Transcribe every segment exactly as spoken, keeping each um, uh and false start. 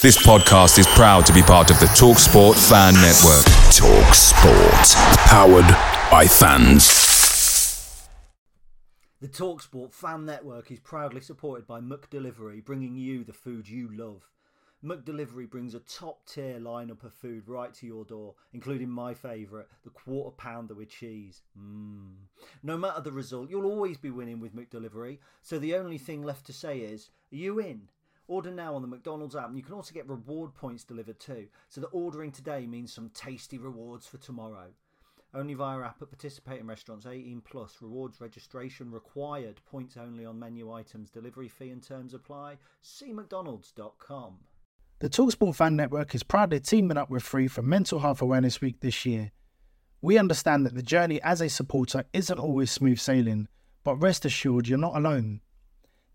This podcast is proud to be part of the TalkSport Fan Network. TalkSport. Powered by fans. The TalkSport Fan Network is proudly supported by McDelivery, bringing you the food you love. McDelivery brings a top-tier lineup of food right to your door, including my favourite, the quarter pounder with cheese. Mmm. No matter the result, you'll always be winning with McDelivery, so the only thing left to say is, are you in? Order now on the McDonald's app, and you can also get reward points delivered too, so that ordering today means some tasty rewards for tomorrow. Only via app at participating restaurants, eighteen plus, rewards registration required, points only on menu items, delivery fee and terms apply. See mcdonalds dot com. The TalkSport Fan Network is proudly teaming up with Free for Mental Health Awareness Week this year. We understand that the journey as a supporter isn't always smooth sailing, but rest assured you're not alone.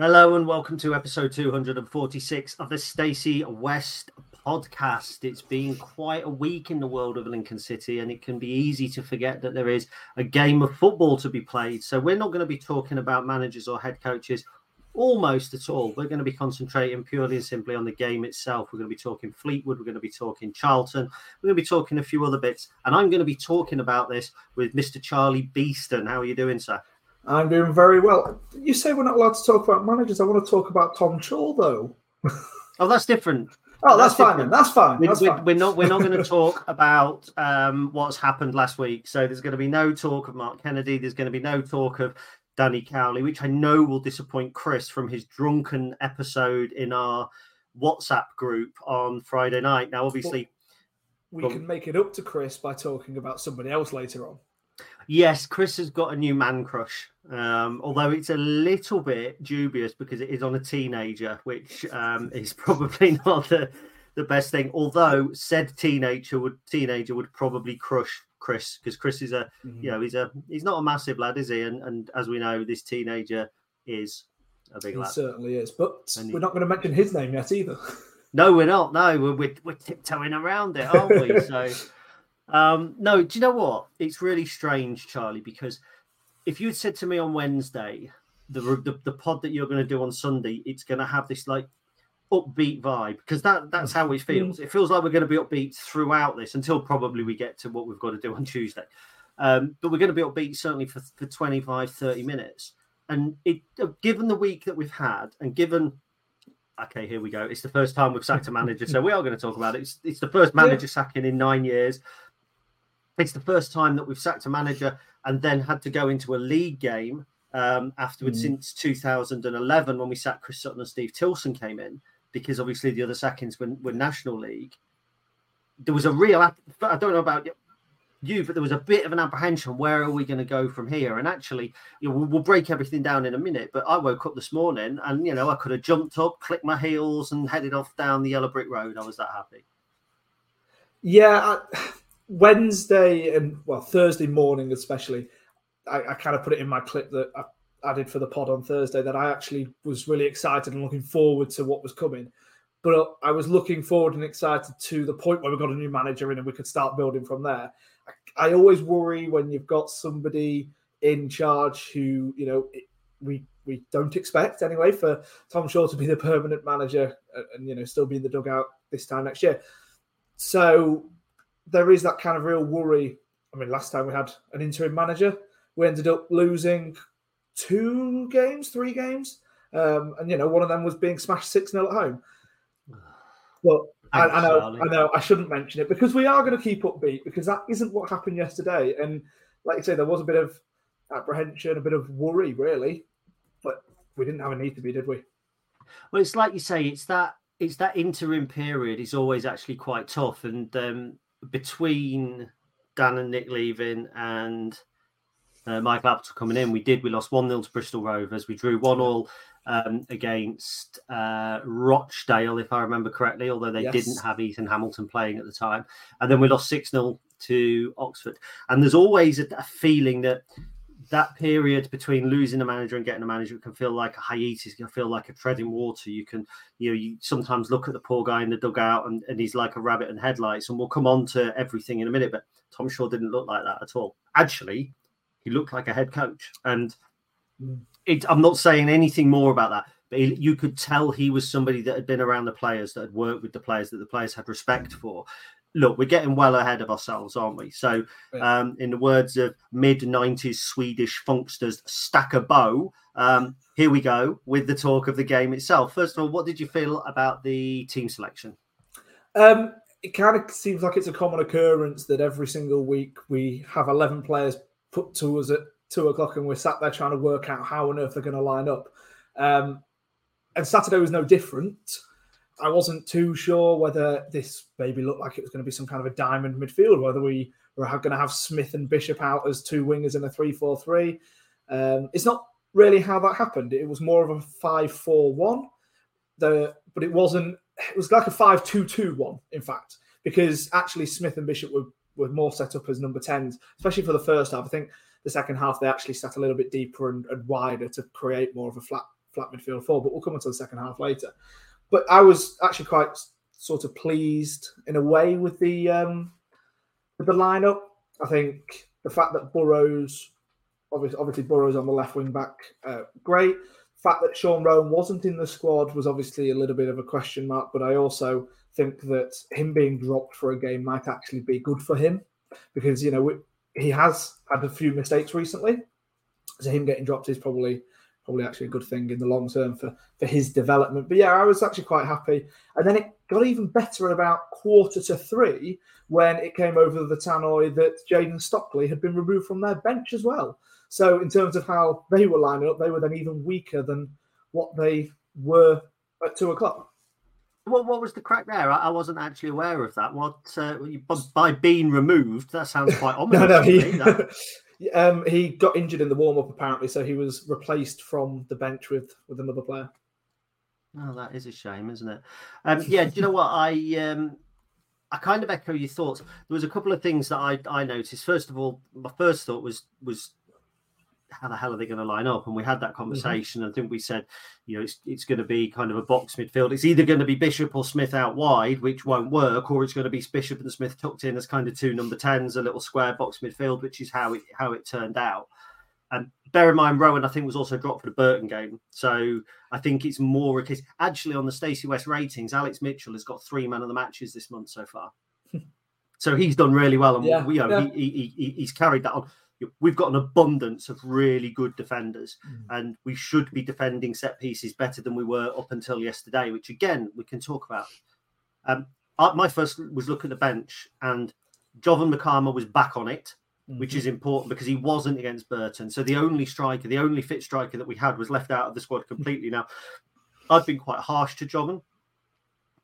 Hello and welcome to episode two forty-six of the Stacey West Podcast. It's been quite a week in the world of Lincoln City, and it can be easy to forget that there is a game of football to be played. So we're not going to be talking about managers or head coaches almost at all. We're going to be concentrating purely and simply on the game itself. We're going to be talking Fleetwood. We're going to be talking Charlton. We're going to be talking a few other bits. And I'm going to be talking about this with Mister Charlie Beeston. How are you doing, sir? I'm doing very well. You say we're not allowed to talk about managers. I want to talk about Tom Chaw, though. Oh, that's different. Oh, that's, that's fine then. That's fine. That's we're, fine. We're not. We're not going to talk about um, what's happened last week. So there's going to be no talk of Mark Kennedy. There's going to be no talk of Danny Cowley, which I know will disappoint Chris from his drunken episode in our WhatsApp group on Friday night. Now, obviously, well, we well, can make it up to Chris by talking about somebody else later on. Yes, Chris has got a new man crush, um, although it's a little bit dubious because it is on a teenager, which um, is probably not the, the best thing. Although said teenager would teenager would probably crush Chris, because Chris is a mm-hmm. you know he's a he's not a massive lad, is he? And and as we know, this teenager is a big he lad. Certainly is, but and we're he, not going to mention his name yet either. No, we're not. No, we're we're, we're tiptoeing around it, aren't we? So. Um, no, do you know what? It's really strange, Charlie, because if you'd said to me on Wednesday, the the, the pod that you're going to do on Sunday, it's going to have this like upbeat vibe, because that, that's how it feels. It feels like we're going to be upbeat throughout this until probably we get to what we've got to do on Tuesday. Um, but we're going to be upbeat certainly for, for twenty-five, thirty minutes. And it, given the week that we've had and given... Okay, here we go. It's the first time we've sacked a manager, so we are going to talk about it. It's, it's the first manager sacking in nine years. It's the first time that we've sacked a manager and then had to go into a league game um, afterwards mm. since two thousand eleven when we sacked Chris Sutton and Steve Tilson came in, because obviously the other sackings were, were National League. There was a real, I don't know about you, but there was a bit of an apprehension. Where are we going to go from here? And actually, you know, we'll, we'll break everything down in a minute. But I woke up this morning and, you know, I could have jumped up, clicked my heels and headed off down the yellow brick road. I was that happy. Yeah, I... Wednesday and, well, Thursday morning especially, I, I kind of put it in my clip that I added for the pod on Thursday that I actually was really excited and looking forward to what was coming. But I was looking forward and excited to the point where we got a new manager in and we could start building from there. I, I always worry when you've got somebody in charge who, you know, it, we we don't expect anyway, for Tom Chaw to be the permanent manager and, and, you know, still be in the dugout this time next year. So... there is that kind of real worry. I mean, last time we had an interim manager, we ended up losing two games, three games. Um, and, you know, one of them was being smashed six nil at home. But I, I know I know, I shouldn't mention it because we are going to keep upbeat, because that isn't what happened yesterday. And like you say, there was a bit of apprehension, a bit of worry, really. But we didn't have a need to be, did we? Well, it's like you say, it's that, it's that interim period is always actually quite tough. And, um, between Dan and Nick leaving and uh, Mike Appleton coming in, we did. We lost one nil to Bristol Rovers. We drew one all um, against uh, Rochdale, if I remember correctly, although they yes. didn't have Ethan Hamilton playing at the time. And then we lost six nil to Oxford. And there's always a, a feeling that that period between losing a manager and getting a manager can feel like a hiatus, can feel like a tread in water. You can, you know, you sometimes look at the poor guy in the dugout and, and he's like a rabbit in headlights, and we'll come on to everything in a minute. But Tom Chaw didn't look like that at all. Actually, he looked like a head coach. And it, I'm not saying anything more about that, but he, you could tell he was somebody that had been around the players, that had worked with the players, that the players had respect for. Look, we're getting well ahead of ourselves, aren't we? So, um, in the words of mid nineties Swedish funksters, stack a bow. Um, here we go with the talk of the game itself. First of all, what did you feel about the team selection? Um, it kind of seems like it's a common occurrence that every single week we have eleven players put to us at two o'clock and we're sat there trying to work out how on earth they're going to line up. Um, and Saturday was no different. I wasn't too sure whether this maybe looked like it was going to be some kind of a diamond midfield, whether we were going to have Smith and Bishop out as two wingers in a three four three. Um, it's not really how that happened. It was more of a five four one, the, but it wasn't. It was like a five two two one, in fact, because actually Smith and Bishop were, were more set up as number tens, especially for the first half. I think the second half, they actually sat a little bit deeper and, and wider to create more of a flat, flat midfield four, but we'll come on to the second half later. But I was actually quite sort of pleased in a way with the um, with the lineup. I think the fact that Burrows, obviously, obviously Burrows on the left wing back, uh, great. The fact that Sean Rowan wasn't in the squad was obviously a little bit of a question mark. But I also think that him being dropped for a game might actually be good for him because you know he has had a few mistakes recently, so him getting dropped is probably. Probably actually a good thing in the long term for, for his development. But yeah, I was actually quite happy. And then it got even better at about quarter to three when it came over the tannoy that Jaden Stockley had been removed from their bench as well. So in terms of how they were lining up, they were then even weaker than what they were at two o'clock. What, what was the crack there? I, I wasn't actually aware of that. What uh, by being removed, that sounds quite ominous. no, no, he... Um, he got injured in the warm-up, apparently, so he was replaced from the bench with, with another player. Oh, that is a shame, isn't it? Um, yeah, do you know what? I um, I kind of echo your thoughts. There was a couple of things that I, I noticed. First of all, my first thought was was how the hell are they going to line up? And we had that conversation. Mm-hmm. I think we said, you know, it's it's going to be kind of a box midfield. It's either going to be Bishop or Smith out wide, which won't work, or it's going to be Bishop and Smith tucked in as kind of two number tens, a little square box midfield, which is how it how it turned out. And bear in mind, Rowan, I think, was also dropped for the Burton game. So I think it's more a case. Actually, on the Stacey West ratings, Alex Mitchell has got three man of the matches this month so far. So he's done really well. And yeah, you know, yeah. he, he, he, he's carried that on. We've got an abundance of really good defenders mm. and we should be defending set pieces better than we were up until yesterday, which again, we can talk about. Um, my first was look at the bench and Jovon McCarma was back on it, mm-hmm. which is important because he wasn't against Burton. So the only striker, the only fit striker that we had was left out of the squad completely. Now, I've been quite harsh to Jovon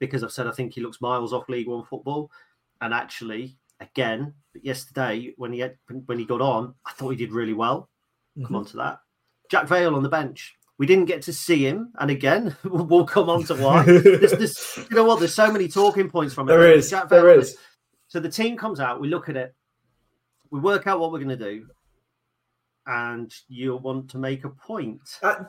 because I've said I think he looks miles off League One football and actually... Again, but yesterday when he had, when he got on, I thought he did really well. Come mm-hmm. on to that. Jack Vale on the bench. We didn't get to see him, and again, we'll come on to why. there's, there's, you know what? There's so many talking points from it. There is. Jack Vale there is. So the team comes out. We look at it. We work out what we're going to do, and you want to make a point. Uh,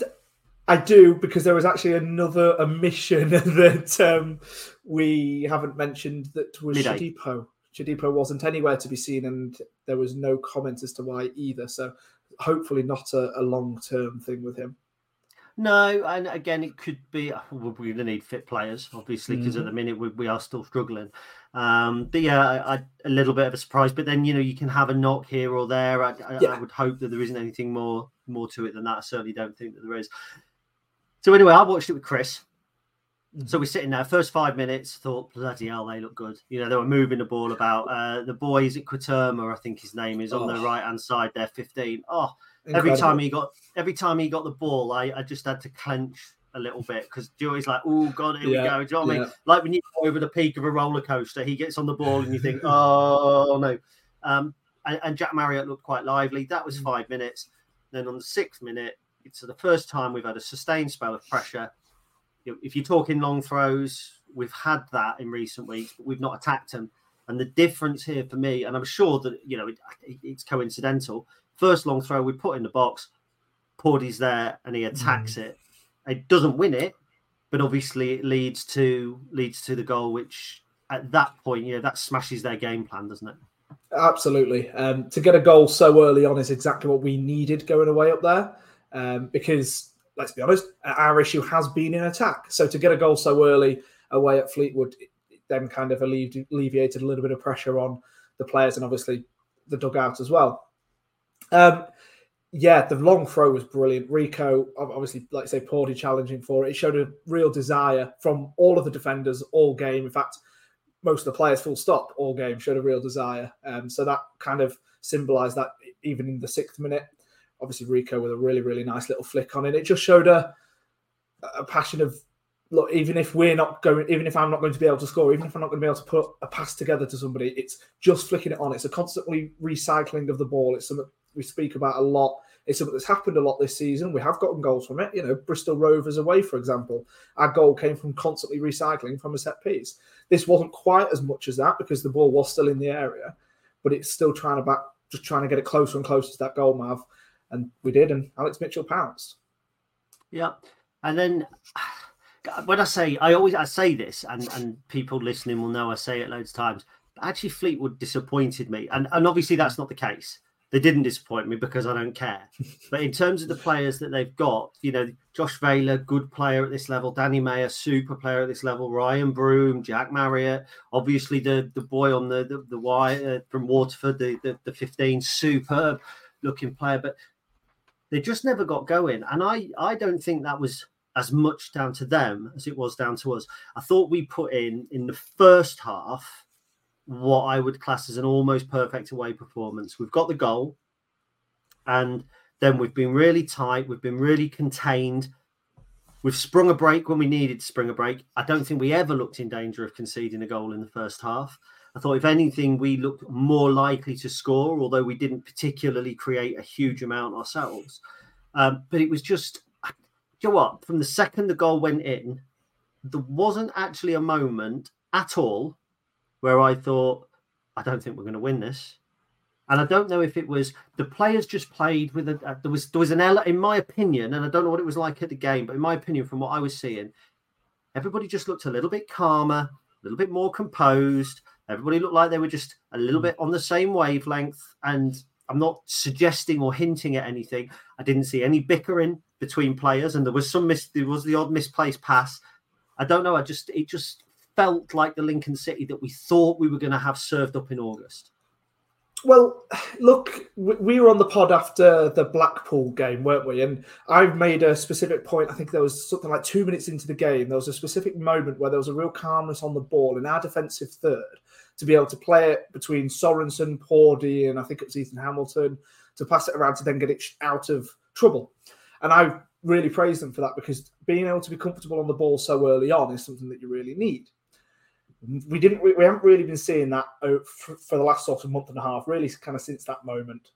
I do because there was actually another omission that um, we haven't mentioned that was Shadipo. Shadipo wasn't anywhere to be seen and there was no comment as to why either. So hopefully not a, a long-term thing with him. No, and again, it could be... We're going to need fit players, obviously, because mm-hmm. at the minute we, we are still struggling. Um, but yeah, I, I, a little bit of a surprise. But then, you know, you can have a knock here or there. I, I, yeah. I would hope that there isn't anything more, more to it than that. I certainly don't think that there is. So anyway, I watched it with Chris. So we're sitting there, first five minutes, thought, bloody hell, they look good. You know, they were moving the ball about. Uh, the boy, is it Quaterma, I think his name is, oh. on the right-hand side there, fifteen. Oh, Incredible. every time he got every time he got the ball, I, I just had to clench a little bit because Joey's like, oh, God, here yeah. we go. Do you know what yeah. I mean? Like when you go over the peak of a roller coaster, he gets on the ball and you think, oh, no. Um, and, and Jack Marriott looked quite lively. That was five minutes. Then on the sixth minute, it's the first time we've had a sustained spell of pressure. If you're talking long throws, we've had that in recent weeks, but we've not attacked them. And the difference here for me, and I'm sure that, you know, it, it's coincidental. First long throw we put in the box, Pordy's there and he attacks mm. it. It doesn't win it, but obviously it leads to leads to the goal, which at that point, you know, that smashes their game plan, doesn't it? Absolutely. Um, to get a goal so early on is exactly what we needed going away up there, um, because let's be honest, our issue has been in attack. So to get a goal so early away at Fleetwood, then kind of alleviated a little bit of pressure on the players and obviously the dugout as well. Um, yeah, the long throw was brilliant. Rico, obviously, like I say, Pordy challenging for it. It showed a real desire from all of the defenders all game. In fact, most of the players full stop all game showed a real desire. Um, so that kind of symbolised that even in the sixth minute. Obviously, Rico with a really, really nice little flick on it. It just showed a, a passion of, look, even if we're not going, even if I'm not going to be able to score, even if I'm not going to be able to put a pass together to somebody, it's just flicking it on. It's a constantly recycling of the ball. It's something we speak about a lot. It's something that's happened a lot this season. We have gotten goals from it. You know, Bristol Rovers away, for example, our goal came from constantly recycling from a set piece. This wasn't quite as much as that because the ball was still in the area, but it's still trying to back, just trying to get it closer and closer to that goal, Mav. And we did, and Alex Mitchell pounced. Yeah. And then when I say, I always, I say this, and, and people listening will know I say it loads of times, but actually Fleetwood disappointed me. And, and obviously that's not the case. They didn't disappoint me because I don't care. But in terms of the players that they've got, you know, Josh Vale, good player at this level, Danny Mayer, super player at this level, Ryan Broom, Jack Marriott, obviously the, the boy on the, the, the wire from Waterford, the, the, the fifteen, superb looking player, but they just never got going. And I, I don't think that was as much down to them as it was down to us. I thought we put in, in the first half, what I would class as an almost perfect away performance. We've got the goal, and then we've been really tight. We've been really contained. We've sprung a break when we needed to spring a break. I don't think we ever looked in danger of conceding a goal in the first half. I thought, if anything, we looked more likely to score, although we didn't particularly create a huge amount ourselves. Um, but it was just, you know what, from the second the goal went in, there wasn't actually a moment at all where I thought, I don't think we're going to win this. And I don't know if it was the players just played with a, uh, there was there was an error, in my opinion, and I don't know what it was like at the game, but in my opinion, from what I was seeing, everybody just looked a little bit calmer, a little bit more composed. Everybody looked like they were just a little bit on the same wavelength, and I'm not suggesting or hinting at anything. I didn't see any bickering between players, and there was some mis- there was the odd misplaced pass. I don't know. I just it just felt like the Lincoln City that we thought we were going to have served up in August. Well, look, we were on the pod after the Blackpool game, weren't we? And I've made a specific point. I think there was something like two minutes into the game. There was a specific moment where there was a real calmness on the ball in our defensive third to be able to play it between Sorensen, Pordy, and I think it was Ethan Hamilton, to pass it around to then get it out of trouble. And I really praise them for that, because being able to be comfortable on the ball so early on is something that you really need. We didn't. We haven't really been seeing that for the last sort of month and a half, really, kind of since that moment.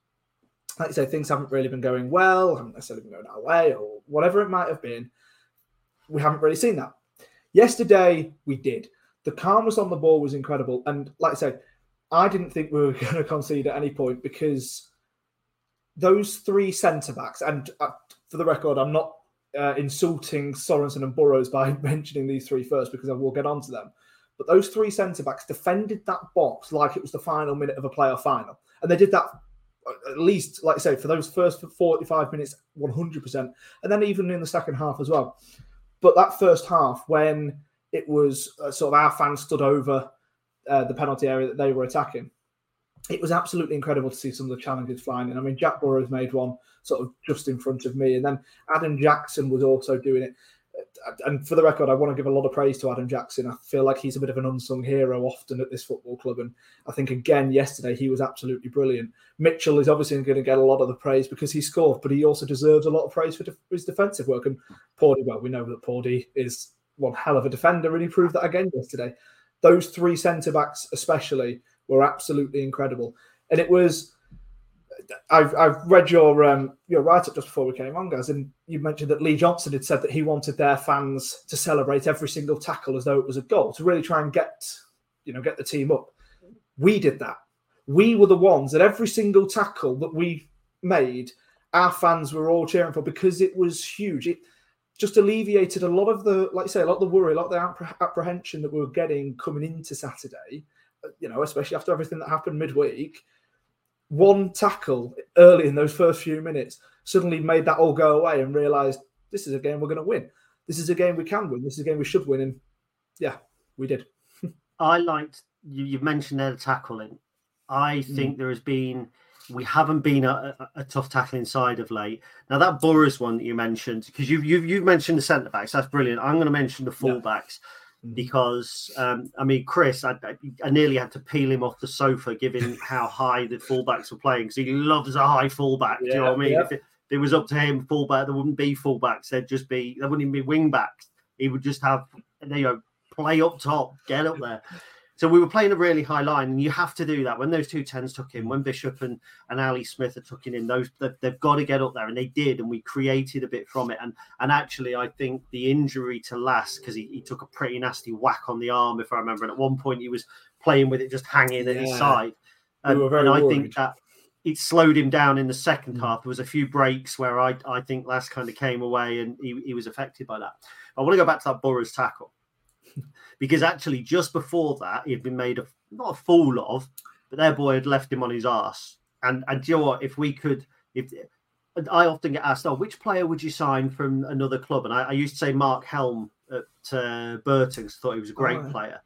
Like you say, things haven't really been going well, haven't necessarily been going our way, or whatever it might have been. We haven't really seen that. Yesterday, we did. The calmness on the ball was incredible. And like I say, I didn't think we were going to concede at any point, because those three centre-backs, and for the record, I'm not uh, insulting Sorensen and Burrows by mentioning these three first, because I will get on to them. But those three centre-backs defended that box like it was the final minute of a playoff final. And they did that, at least, like I say, for those first forty-five minutes, one hundred percent. And then even in the second half as well. But that first half, when it was uh, sort of our fans stood over uh, the penalty area that they were attacking, it was absolutely incredible to see some of the challenges flying in. I mean, Jack Burrows made one sort of just in front of me. And then Adam Jackson was also doing it. And for the record, I want to give a lot of praise to Adam Jackson. I feel like he's a bit of an unsung hero often at this football club. And I think, again, yesterday he was absolutely brilliant. Mitchell is obviously going to get a lot of the praise because he scored, but he also deserves a lot of praise for de- his defensive work. And Pordy, well, we know that Pordy is one hell of a defender, and he proved that again yesterday. Those three centre-backs especially were absolutely incredible. And it was, I've I've read your um, your write-up just before we came on, guys, and you mentioned that Lee Johnson had said that he wanted their fans to celebrate every single tackle as though it was a goal, to really try and get, you know, get the team up. We did that. We were the ones that every single tackle that we made, our fans were all cheering for, because it was huge. It just alleviated a lot of the, like you say, a lot of the worry, a lot of the apprehension that we were getting coming into Saturday, you know, especially after everything that happened midweek. One tackle early in those first few minutes suddenly made that all go away and realised this is a game we're going to win. This is a game we can win. This is a game we should win. And yeah, we did. I liked, you, you've mentioned there the tackling. I think mm. there has been, we haven't been a, a, a tough tackling side of late. Now that Burrows one that you mentioned, because you've, you've, you've mentioned the centre-backs, that's brilliant. I'm going to mention the full-backs. Yeah. Because, um, I mean, Chris, I, I nearly had to peel him off the sofa given how high the fullbacks were playing, because he loves a high fullback. Yeah, do you know what I mean? Yeah. If, it, if it was up to him, fullback, there wouldn't be fullbacks. There'd just be, there wouldn't even be wing backs. He would just have, you know, play up top, get up there. So we were playing a really high line, and you have to do that. When those two tens took in, when Bishop and, and Ali Smith are tucking in, those they've, they've got to get up there, and they did, and we created a bit from it. And and actually, I think the injury to Lass, because he, he took a pretty nasty whack on the arm, if I remember, and at one point he was playing with it just hanging at yeah. his side. And, we were very and I worried. think that it slowed him down in the second mm-hmm. half. There was a few breaks where I, I think Lass kind of came away, and he, he was affected by that. I want to go back to that Burrows tackle. Because actually, just before that, he'd been made a not a fool of, but their boy had left him on his arse. And and do you know what? If we could, if I often get asked, "Oh, which player would you sign from another club?" And I, I used to say Mark Helm at uh, Burton, because I thought he was a great right. player.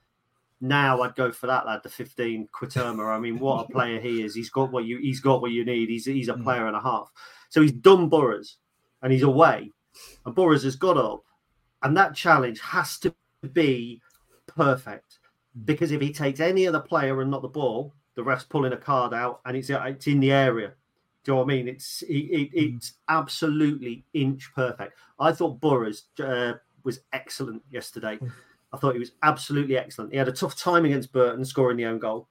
Now I'd go for that lad, the fifteen Quaterma. I mean, what a player he is! He's got what you he's got what you need. He's he's a mm. player and a half. So he's done Burrows, and he's away, and Burrows has got up, and that challenge has to be perfect, because if he takes any other player and not the ball, the ref's pulling a card out, and it's it's in the area. Do you know what I mean? It's it, it's absolutely inch perfect. I thought Burrows uh, was excellent yesterday. I thought he was absolutely excellent. He had a tough time against Burton scoring the own goal,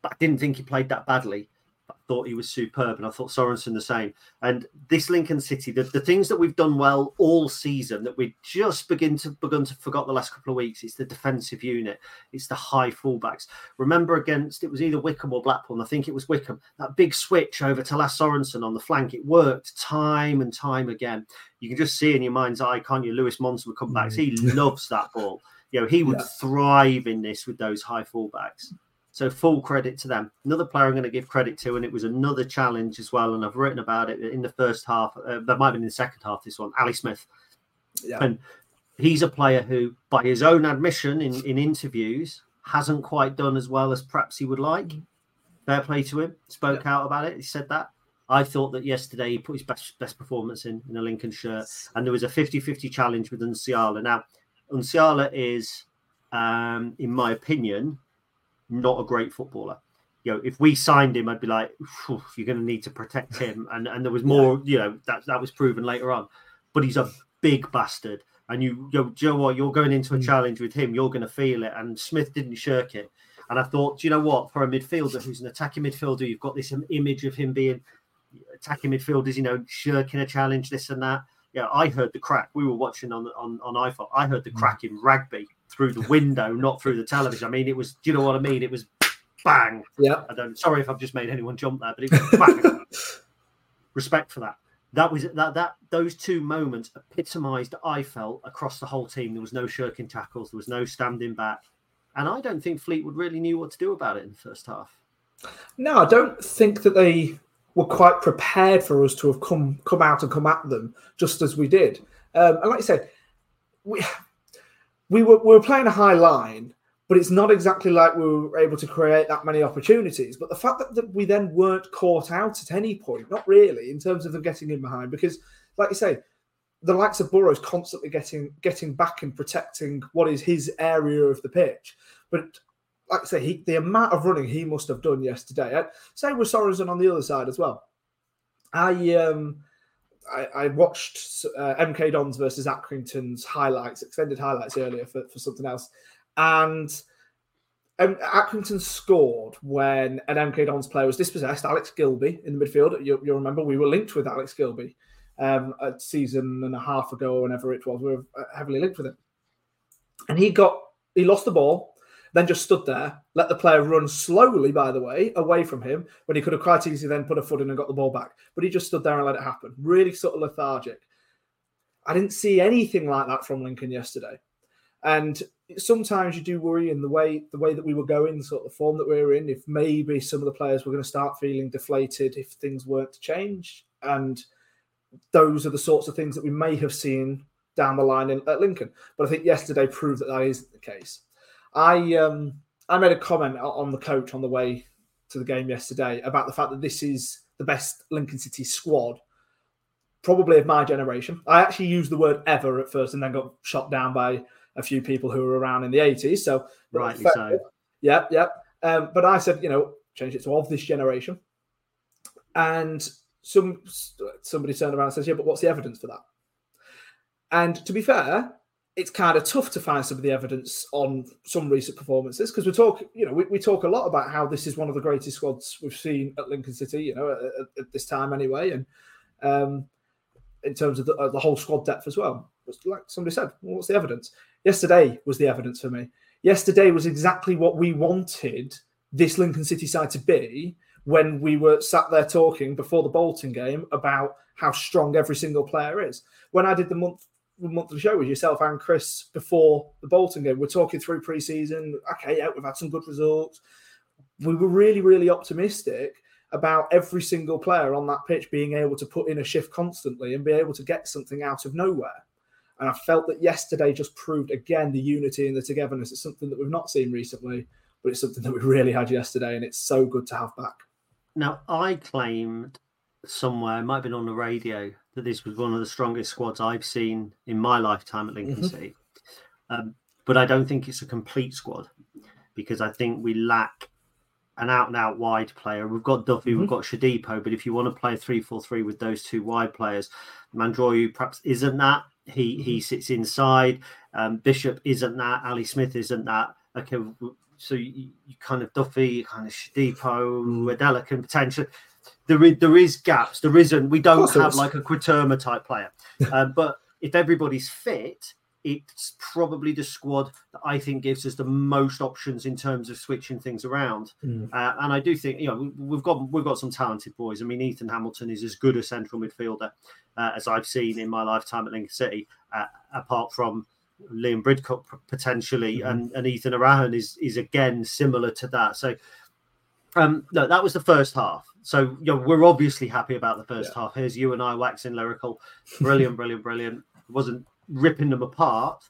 but I didn't think he played that badly. I thought he was superb, and I thought Sorensen the same. And this Lincoln City, the, the things that we've done well all season that we just begin to begun to forgot the last couple of weeks, it's the defensive unit, it's the high fullbacks. Remember against, it was either Wickham or Blackpool, and I think it was Wickham, that big switch over to Lass Sorensen on the flank, it worked time and time again. You can just see in your mind's eye, can't you? Lewis Monson would come back. He loves that ball. You know, he would yeah. thrive in this with those high fullbacks. So full credit to them. Another player I'm going to give credit to, and it was another challenge as well, and I've written about it in the first half. Uh, that might have been in the second half, this one, Ali Smith. Yeah. And he's a player who, by his own admission in, in interviews, hasn't quite done as well as perhaps he would like. Fair play to him. Spoke yeah. out about it. He said that. I thought that yesterday he put his best, best performance in, in a Lincoln shirt, and there was a fifty-fifty challenge with Unsiala. Now, Unsiala is, um, in my opinion, not a great footballer. You know, if we signed him, I'd be like, you're going to need to protect him. And and there was more, you know, that that was proven later on. But he's a big bastard. And you, you know, do you know what? You're going into a challenge with him. You're going to feel it. And Smith didn't shirk it. And I thought, do you know what? For a midfielder who's an attacking midfielder, you've got this image of him being attacking midfielders, you know, shirking a challenge, this and that. Yeah, I heard the crack. We were watching on on, on iPhone. I heard the crack in rugby through the window, not through the television. I mean, it was, do you know what I mean? It was bang. Yeah. I don't, sorry if I've just made anyone jump there, but it was bang. Respect for that. That was that, that, those two moments epitomized, I felt, across the whole team. There was no shirking tackles, there was no standing back. And I don't think Fleetwood really knew what to do about it in the first half. No, I don't think that they were quite prepared for us to have come, come out and come at them just as we did. Um, and like you said, we. We were we were playing a high line, but it's not exactly like we were able to create that many opportunities. But the fact that, that we then weren't caught out at any point, not really, in terms of them getting in behind, because, like you say, the likes of Burrows constantly getting getting back and protecting what is his area of the pitch. But, like I say, he, the amount of running he must have done yesterday. I'd say with Sorensen on the other side as well. I... um. I, I watched uh, M K Dons versus Accrington's highlights, extended highlights earlier for, for something else. And Um, Accrington scored when an M K Dons player was dispossessed, Alex Gilby, in the midfield. You, you'll remember we were linked with Alex Gilby um, a season and a half ago or whenever it was. We were heavily linked with him. And he got he lost the ball, then just stood there, let the player run slowly, by the way, away from him, when he could have quite easily then put a foot in and got the ball back. But he just stood there and let it happen. Really sort of lethargic. I didn't see anything like that from Lincoln yesterday. And sometimes you do worry in the way the way that we were going, sort of the form that we were in, if maybe some of the players were going to start feeling deflated if things weren't to change. And those are the sorts of things that we may have seen down the line in, at Lincoln. But I think yesterday proved that that isn't the case. I um, I made a comment on the coach on the way to the game yesterday about the fact that this is the best Lincoln City squad probably of my generation. I actually used the word ever at first and then got shot down by a few people who were around in the eighties. So rightly so. Yeah, yeah. Um, but I said, you know, change it to of this generation. And some somebody turned around and says, yeah, but what's the evidence for that? And to be fair, it's kind of tough to find some of the evidence on some recent performances because we talk, you know, we, we talk a lot about how this is one of the greatest squads we've seen at Lincoln City, you know, at, at this time anyway. And um, in terms of the, uh, the whole squad depth as well. Like somebody said, well, what's the evidence? Yesterday was the evidence for me. Yesterday was exactly what we wanted this Lincoln City side to be when we were sat there talking before the Bolton game about how strong every single player is. When I did the month monthly show with yourself and Chris before the Bolton game, we're talking through pre-season. Okay, yeah, we've had some good results. We were really, really optimistic about every single player on that pitch being able to put in a shift constantly and be able to get something out of nowhere. And I felt that yesterday just proved, again, the unity and the togetherness. It's something that we've not seen recently, but it's something that we really had yesterday, and it's so good to have back. Now, I claimed somewhere, it might have been on the radio, that this was one of the strongest squads I've seen in my lifetime at Lincoln mm-hmm. City. Um, but I don't think it's a complete squad because I think we lack an out-and-out wide player. We've got Duffy, mm-hmm. we've got Shadipo, but if you want to play three four three with those two wide players, Mandroyu perhaps isn't that. He he sits inside. Um, Bishop isn't that. Ali Smith isn't that. Okay, so you, you kind of Duffy, kind of Shadipo, Adela can potentially. There is, there is gaps. There isn't. We don't have like a Quaterma type player. uh, but if everybody's fit, it's probably the squad that I think gives us the most options in terms of switching things around. Mm. Uh, and I do think, you know, we've got we've got some talented boys. I mean, Ethan Hamilton is as good a central midfielder uh, as I've seen in my lifetime at Lincoln City, uh, apart from Liam Bridcup potentially, mm. and, and Ethan Arahan is is again similar to that. So, um, no, that was the first half. So, you know, we're obviously happy about the first yeah. half. Here's you and I waxing lyrical, brilliant, brilliant, brilliant. It wasn't ripping them apart,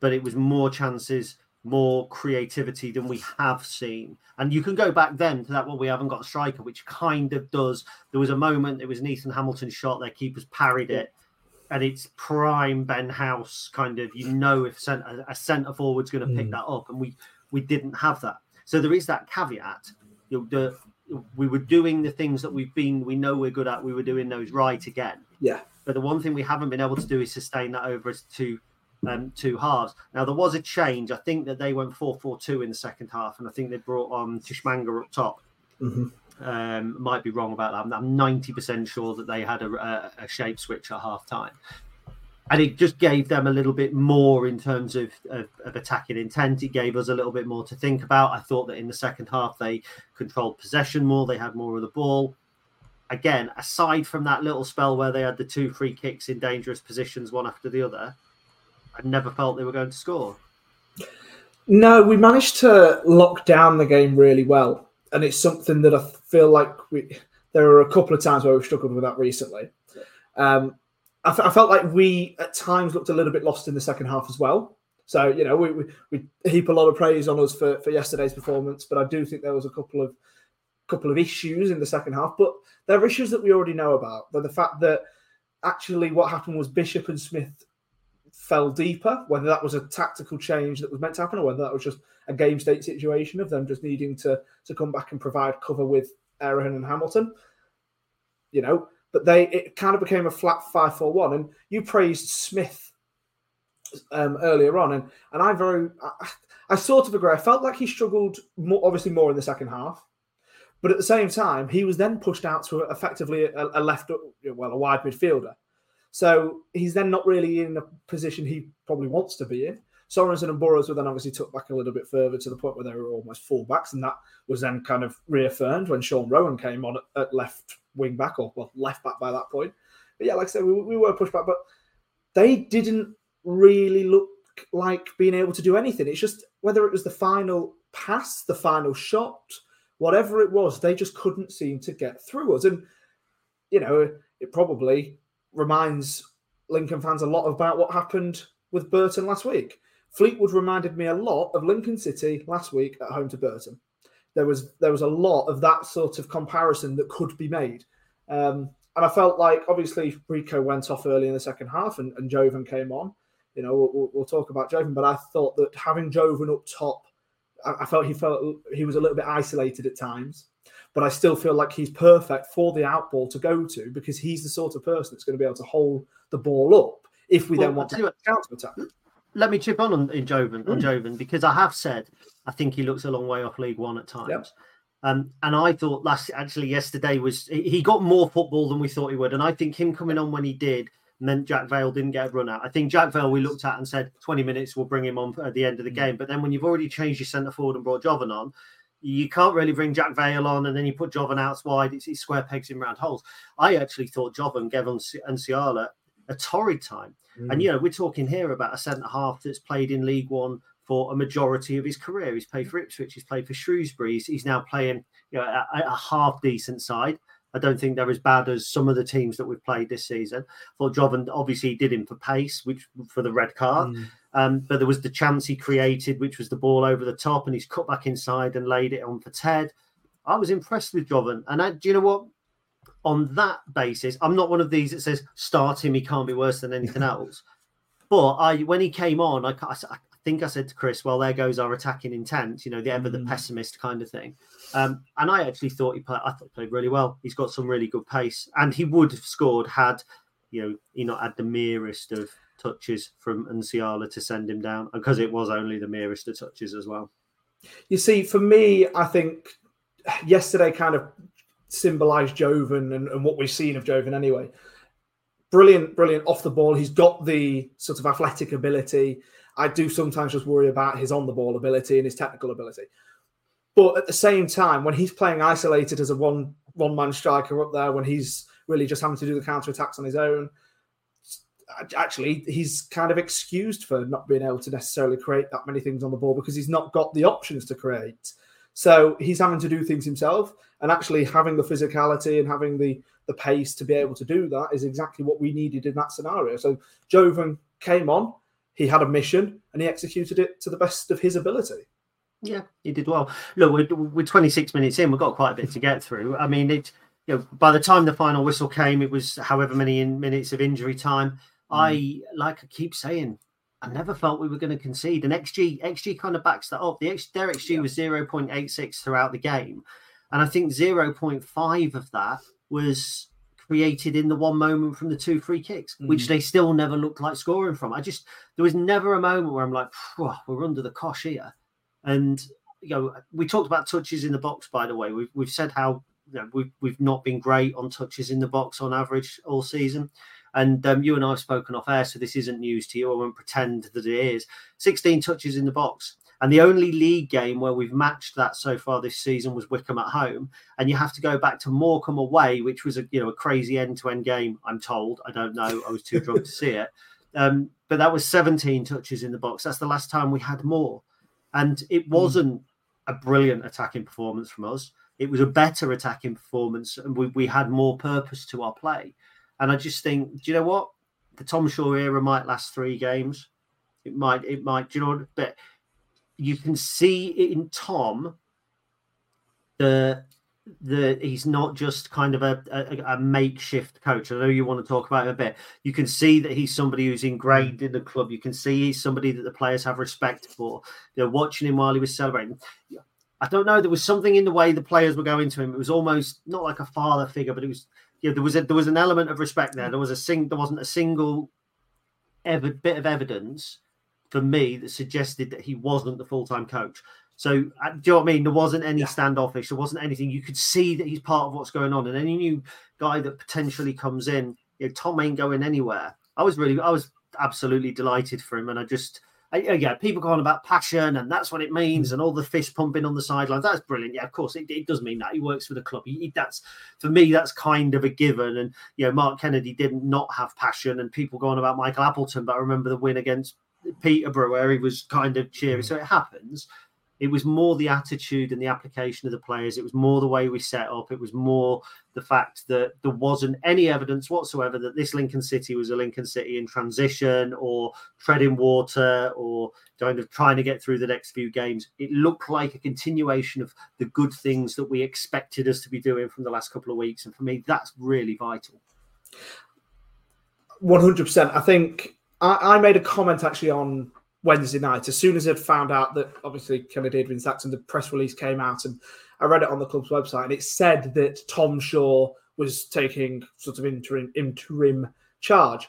but it was more chances, more creativity than we have seen. And you can go back then to that, well, we haven't got a striker, which kind of does. There was a moment, it was an Ethan Hamilton shot, their keepers parried it, and it's prime Ben House kind of, you know, if centre, a centre forward's going to mm. pick that up, and we we didn't have that. So there is that caveat. You know, the, we were doing the things that we've been, we know we're good at, we were doing those right again. Yeah. But the one thing we haven't been able to do is sustain that over two, um, two halves. Now, there was a change. I think that they went four four two in the second half, and I think they brought on Tishmanga up top. Mm-hmm. Um, might be wrong about that. I'm ninety percent sure that they had a, a, a shape switch at half-time. And it just gave them a little bit more in terms of, of, of attacking intent. It gave us a little bit more to think about. I thought that in the second half they controlled possession more. They had more of the ball. Again, aside from that little spell where they had the two free kicks in dangerous positions, one after the other, I never felt they were going to score. No, we managed to lock down the game really well. And it's something that I feel like we, there are a couple of times where we've struggled with that recently. Um, I, f- I felt like we at times looked a little bit lost in the second half as well. So, you know, we, we, we heap a lot of praise on us for, for yesterday's performance, but I do think there was a couple of couple of issues in the second half, but there are issues that we already know about. But the fact that actually what happened was Bishop and Smith fell deeper, whether that was a tactical change that was meant to happen or whether that was just a game state situation of them just needing to, to come back and provide cover with Arahan and Hamilton, you know, but they, it kind of became a flat five four one. And you praised Smith um, earlier on. And, and I very, I, I sort of agree. I felt like he struggled more, obviously more in the second half. But at the same time, he was then pushed out to effectively a, a left, well, a wide midfielder. So he's then not really in a position he probably wants to be in. Sorensen and Burrows were then obviously took back a little bit further to the point where they were almost full backs. And that was then kind of reaffirmed when Sean Rowan came on at, at left wing back, or well, left back by that point. But yeah, like I said, we, we were pushed back, but they didn't really look like being able to do anything. It's just whether it was the final pass, the final shot, whatever it was, they just couldn't seem to get through us. And, you know, it probably reminds Lincoln fans a lot about what happened with Burton last week. Fleetwood reminded me a lot of Lincoln City last week at home to Burton. There was there was a lot of that sort of comparison that could be made. Um, and I felt like, obviously, Rico went off early in the second half and, and Jovon came on. You know, we'll, we'll talk about Jovon, but I thought that having Jovon up top, I felt he felt he was a little bit isolated at times, but I still feel like he's perfect for the outball to go to because he's the sort of person that's going to be able to hold the ball up if we well, then want to counter attack. Let me chip on on in Jovon, mm. on Jovon because I have said I think he looks a long way off League One at times, yep. um, and I thought last actually yesterday was he got more football than we thought he would, and I think him coming on when he did meant Jack Vale didn't get a run out. I think Jack Vale we looked at and said twenty minutes, we'll bring him on at the end of the game. But then when you've already changed your centre forward and brought Jovon on, you can't really bring Jack Vale on and then you put Jovon out wide. It's, it's square pegs in round holes. I actually thought Jovon gave on and Ciala a torrid time. Mm. And, you know, we're talking here about a centre-half that's played in League One for a majority of his career. He's played for Ipswich, he's played for Shrewsbury. He's, he's now playing you know, a, a half-decent side. I don't think they're as bad as some of the teams that we've played this season. I thought Jovon obviously did him for pace, which for the red card. Mm. Um, but there was the chance he created, which was the ball over the top, and he's cut back inside and laid it on for Ted. I was impressed with Jovon. And I, do you know what? On that basis, I'm not one of these that says, start him, he can't be worse than anything else. But I, when he came on, I, I, I think I said to Chris, well, there goes our attacking intent, you know, the ever the mm. pessimist kind of thing. Um, and I actually thought he played, I thought he played really well. He's got some really good pace and he would have scored had, you know, he not had the merest of touches from Nsiala to send him down because it was only the merest of touches as well. You see, for me, I think yesterday kind of symbolised Jovon and, and what we've seen of Jovon anyway. Brilliant, brilliant off the ball. He's got the sort of athletic ability. I do sometimes just worry about his on the ball ability and his technical ability. But at the same time, when he's playing isolated as a one, one-man striker up there, when he's really just having to do the counter-attacks on his own, actually, he's kind of excused for not being able to necessarily create that many things on the ball because he's not got the options to create. So he's having to do things himself, and actually having the physicality and having the, the pace to be able to do that is exactly what we needed in that scenario. So Jovon came on, he had a mission, and he executed it to the best of his ability. Yeah, he did well. Look, we're, we're twenty-six minutes in. We've got quite a bit to get through. I mean, it. You know, by the time the final whistle came, it was however many in minutes of injury time. Mm. I, like I keep saying, I never felt we were going to concede. And X G, X G kind of backs that up. The X, their X G yeah. was zero point eight six throughout the game. And I think zero point five of that was created in the one moment from the two free kicks, mm. which they still never looked like scoring from. I just, there was never a moment where I'm like, we're under the cosh here. And, you know, we talked about touches in the box, by the way. We've, we've said how you know, we've, we've not been great on touches in the box on average all season. And um, you and I have spoken off air, so this isn't news to you. I won't pretend that it is. sixteen touches in the box. And the only league game where we've matched that so far this season was Wickham at home. And you have to go back to Morecambe away, which was a, you know, a crazy end-to-end game, I'm told. I don't know. I was too drunk to see it. Um, but that was seventeen touches in the box. That's the last time we had more. And it wasn't a brilliant attacking performance from us. It was a better attacking performance, and we, we had more purpose to our play. And I just think, do you know what? The Tom Chaw era might last three games. It might, it might, do you know what? But you can see in Tom the the he's not just kind of a, a, a makeshift coach. I know you want to talk about it a bit. You can see that he's somebody who's ingrained in the club. You can see he's somebody that the players have respect for. They're watching him while he was celebrating. I don't know. There was something in the way the players were going to him. It was almost not like a father figure, but it was. Yeah, you know, there was a, there was an element of respect there. There was a sing. There wasn't a single ever bit of evidence for me that suggested that he wasn't the full-time coach. So do you know what I mean? There wasn't any yeah. standoffish. There wasn't anything. You could see that he's part of what's going on. And any new guy that potentially comes in, you know, Tom ain't going anywhere. I was really, I was absolutely delighted for him. And I just, I, yeah, people go on about passion and that's what it means. And all the fist pumping on the sidelines. That's brilliant. Yeah, of course, it, it does mean that. He works for the club. He, that's, for me, that's kind of a given. And, you know, Mark Kennedy didn't not have passion. And people go on about Michael Appleton, but I remember the win against Peterborough where he was kind of cheery. So it happens. It was more the attitude and the application of the players. It was more the way we set up. It was more the fact that there wasn't any evidence whatsoever that this Lincoln City was a Lincoln City in transition or treading water or kind of trying to get through the next few games. It looked like a continuation of the good things that we expected us to be doing from the last couple of weeks. And for me, that's really vital. one hundred percent. I think I, I made a comment actually on Wednesday night, as soon as I'd found out that obviously Kennedy had been sacked and the press release came out, and I read it on the club's website, and it said that Tom Chaw was taking sort of interim interim charge.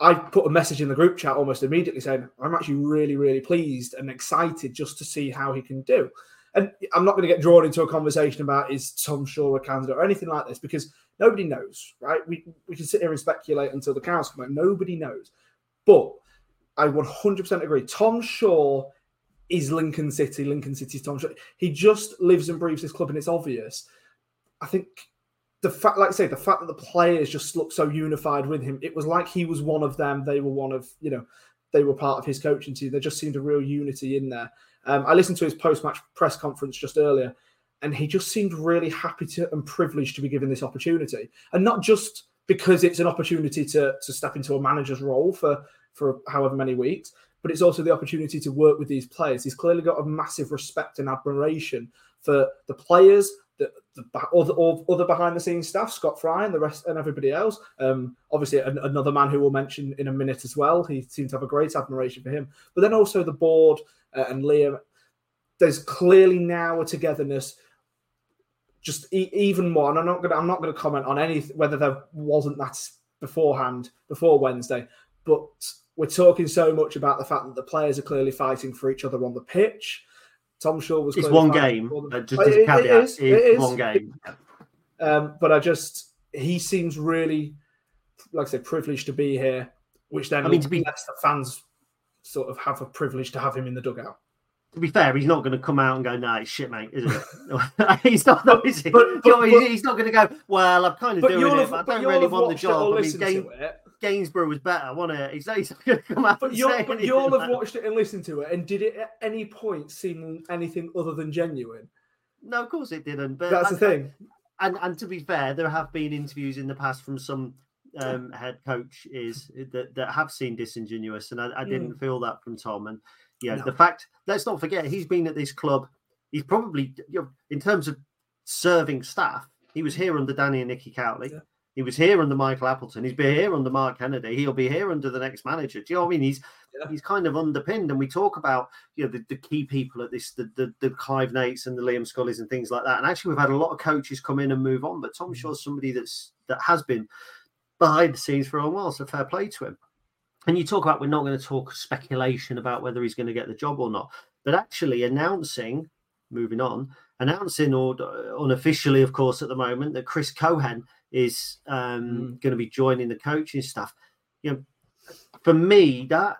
I put a message in the group chat almost immediately saying, I'm actually really, really pleased and excited just to see how he can do. And I'm not going to get drawn into a conversation about is Tom Chaw a candidate or anything like this, because nobody knows, right? We we can sit here and speculate until the cows come out. Nobody knows. But I one hundred percent agree. Tom Chaw is Lincoln City. Lincoln City's Tom Chaw. He just lives and breathes this club, and it's obvious. I think the fact, like I say, the fact that the players just looked so unified with him, it was like he was one of them. They were one of, you know, they were part of his coaching team. There just seemed a real unity in there. Um, I listened to his post-match press conference just earlier, and he just seemed really happy to and privileged to be given this opportunity, and not just because it's an opportunity to to step into a manager's role for. for however many weeks, but it's also the opportunity to work with these players. He's clearly got a massive respect and admiration for the players, the, the all the all other behind-the-scenes staff, Scott Fry and the rest, and everybody else. Um, obviously, an, another man who we'll mention in a minute as well. He seems to have a great admiration for him. But then also the board uh, and Liam. There's clearly now a togetherness, just e- even more. And I'm not going. I'm not going to comment on any whether there wasn't that beforehand before Wednesday, but we're talking so much about the fact that the players are clearly fighting for each other on the pitch. Tom Shaw was. It's one game. Just as a caveat, it is, it is one game. Um, but I just, he seems really, like I said, privileged to be here, which then I mean, to be, lets the fans sort of have a privilege to have him in the dugout. To be fair, he's not going to come out and go, "No, nah, it's shit, mate," is it? he's not, no, is he? But, but, you know, he's, but, he's not going to go, "Well, I'm kind of doing it, have, but I don't really want the job." I mean, game, Gainsborough was better, wasn't it? He's not, not going to come out. But, and say but you all have watched it and listened to it, and did it at any point seem anything other than genuine? No, of course it didn't. But that's I, the thing. I, and and to be fair, there have been interviews in the past from some um, head coaches that that have seemed disingenuous, and I, I didn't mm. feel that from Tom. And Yeah, no. the fact, let's not forget, he's been at this club. He's probably, you know, in terms of serving staff, he was here under Danny and Nicky Cowley. Yeah. He was here under Michael Appleton. He's been here under Mark Kennedy. He'll be here under the next manager. Do you know what I mean? He's yeah. he's kind of underpinned. And we talk about, you know, the, the key people at this, the, the the Clive Nates and the Liam Scullies and things like that. And actually, we've had a lot of coaches come in and move on. But Tom Shaw's somebody that's that has been behind the scenes for a while. So fair play to him. And you talk about we're not going to talk speculation about whether he's going to get the job or not. But actually announcing, moving on, announcing or unofficially, of course, at the moment that Chris Cohen is um, mm. going to be joining the coaching staff. You know, for me, that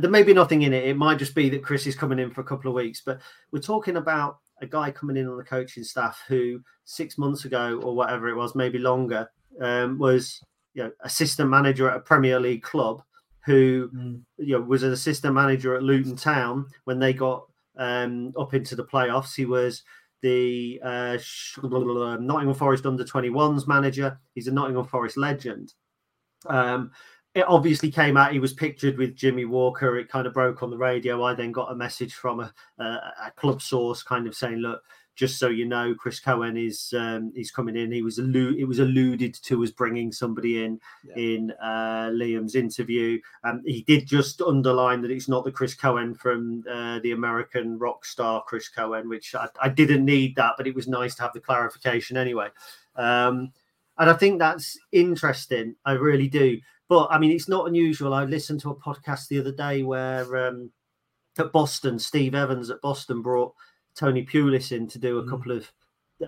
there may be nothing in it. It might just be that Chris is coming in for a couple of weeks. But we're talking about a guy coming in on the coaching staff who six months ago or whatever it was, maybe longer, um, was you know assistant manager at a Premier League club, who mm. you know, was an assistant manager at Luton Town when they got um, up into the playoffs. He was the uh, Nottingham Forest under twenty-ones manager. He's a Nottingham Forest legend. Um, it obviously came out. He was pictured with Jimmy Walker. It kind of broke on the radio. I then got a message from a, a, a club source kind of saying, look, just so you know, Chris Cohen is um, he's coming in. He was allu- it was alluded to as bringing somebody in yeah. in uh, Liam's interview. Um, he did just underline that it's not the Chris Cohen from uh, the American rock star Chris Cohen, which I, I didn't need that, but it was nice to have the clarification anyway. Um, and I think that's interesting. I really do. But, I mean, it's not unusual. I listened to a podcast the other day where um, at Boston, Steve Evans at Boston brought Tony Pulis in to do a mm. couple of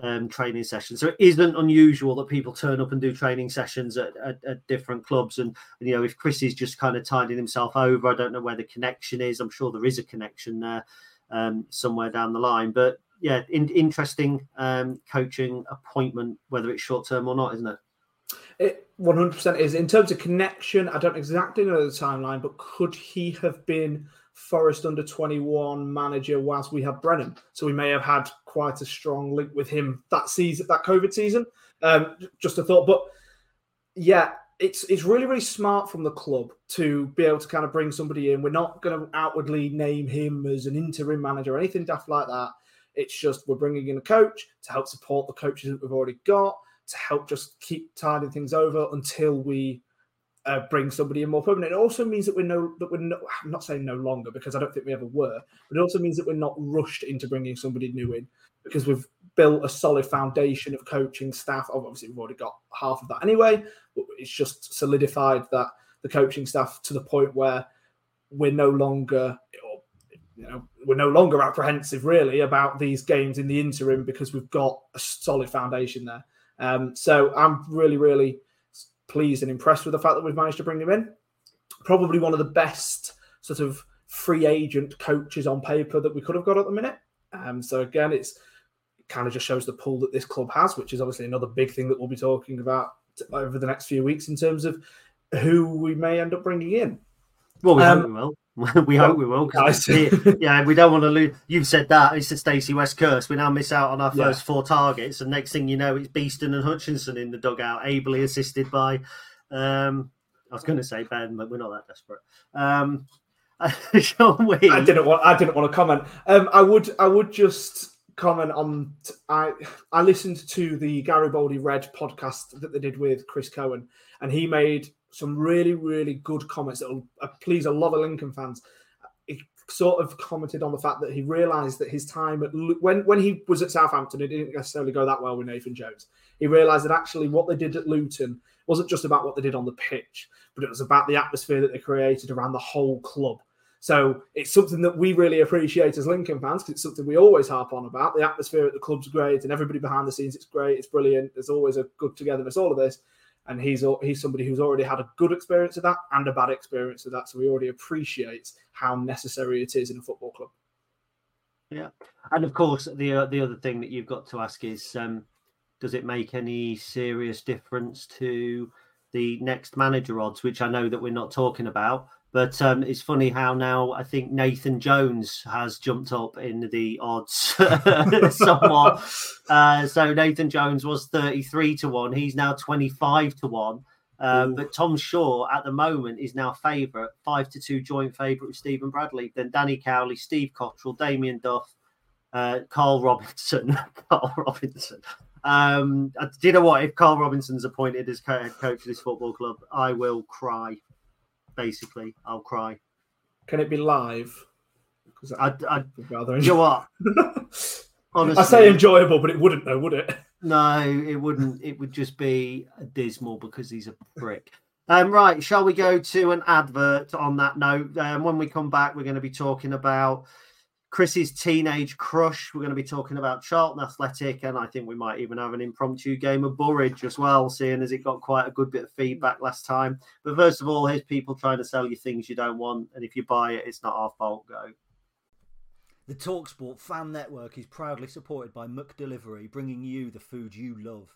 um, training sessions. So it isn't unusual that people turn up and do training sessions at, at, at different clubs. And, and, you know, if Chris is just kind of tidying himself over, I don't know where the connection is. I'm sure there is a connection there um, somewhere down the line. But, yeah, in, interesting um, coaching appointment, whether it's short-term or not, isn't it? It one hundred percent is. In terms of connection, I don't exactly know the timeline, but could he have been Forest under twenty-one manager whilst we had Brennan? So we may have had quite a strong link with him that season, that COVID season. Um, just a thought. But yeah, it's it's really, really smart from the club to be able to kind of bring somebody in. We're not going to outwardly name him as an interim manager or anything daft like that. It's just we're bringing in a coach to help support the coaches that we've already got, to help just keep tidying things over until we uh, bring somebody in more permanent. It also means that we're no, that we're no, I'm not saying no longer because I don't think we ever were, but it also means that we're not rushed into bringing somebody new in because we've built a solid foundation of coaching staff. Obviously, we've already got half of that anyway, but it's just solidified that the coaching staff to the point where we're no longer, you know, we're no longer apprehensive really about these games in the interim because we've got a solid foundation there. Um, so I'm really, really pleased and impressed with the fact that we've managed to bring him in. Probably one of the best sort of free agent coaches on paper that we could have got at the minute. Um, so again, it's it kind of just shows the pull that this club has, which is obviously another big thing that we'll be talking about over the next few weeks in terms of who we may end up bringing in. Well, we um, hope we will. We hope we will. Nice. Yeah, we don't want to lose. You've said that. It's the Stacey West curse. We now miss out on our first yeah. four targets. And next thing you know, it's Beeston and Hutchinson in the dugout, ably assisted by, um, I was going to say Ben, but we're not that desperate. Um, Sean Wing. I didn't want, I didn't want to comment. Um, I would I would just comment on, t- I, I listened to the Garibaldi Red podcast that they did with Chris Cohen, and he made some really, really good comments that will please a lot of Lincoln fans. He sort of commented on the fact that he realised that his time, at, when, when he was at Southampton, it didn't necessarily go that well with Nathan Jones. He realised that actually what they did at Luton wasn't just about what they did on the pitch, but it was about the atmosphere that they created around the whole club. So it's something that we really appreciate as Lincoln fans, because it's something we always harp on about. The atmosphere at the club's great, and everybody behind the scenes, it's great, it's brilliant. There's always a good togetherness, all of this. And he's he's somebody who's already had a good experience of that and a bad experience of that. So he already appreciates how necessary it is in a football club. Yeah. And of course, the uh, the other thing that you've got to ask is, um, does it make any serious difference to the next manager odds, which I know that we're not talking about? But um, it's funny how now I think Nathan Jones has jumped up in the odds somewhat. Uh, so Nathan Jones was thirty-three to one. He's now twenty-five to one. Uh, but Tom Chaw at the moment is now favourite, five to two joint favourite with Stephen Bradley. Then Danny Cowley, Steve Cottrell, Damien Duff, uh, Carl Robinson. Carl Robinson. Um, do you know what? If Carl Robinson's appointed as head coach of this football club, I will cry. Basically, I'll cry. Can it be live? Because I, I, rather enjoy- you know what? Honestly, I say enjoyable, but it wouldn't, though, would it? No, it wouldn't. It would just be dismal because he's a prick. um, right, shall we go to an advert on that note? Um, when we come back, we're going to be talking about Chris's teenage crush. We're going to be talking about Charlton Athletic, and I think we might even have an impromptu game of Burridge as well, seeing as it got quite a good bit of feedback last time. But first of all, here's people trying to sell you things you don't want, and if you buy it, it's not our fault. Go. The TalkSport Fan Network is proudly supported by McDelivery, bringing you the food you love.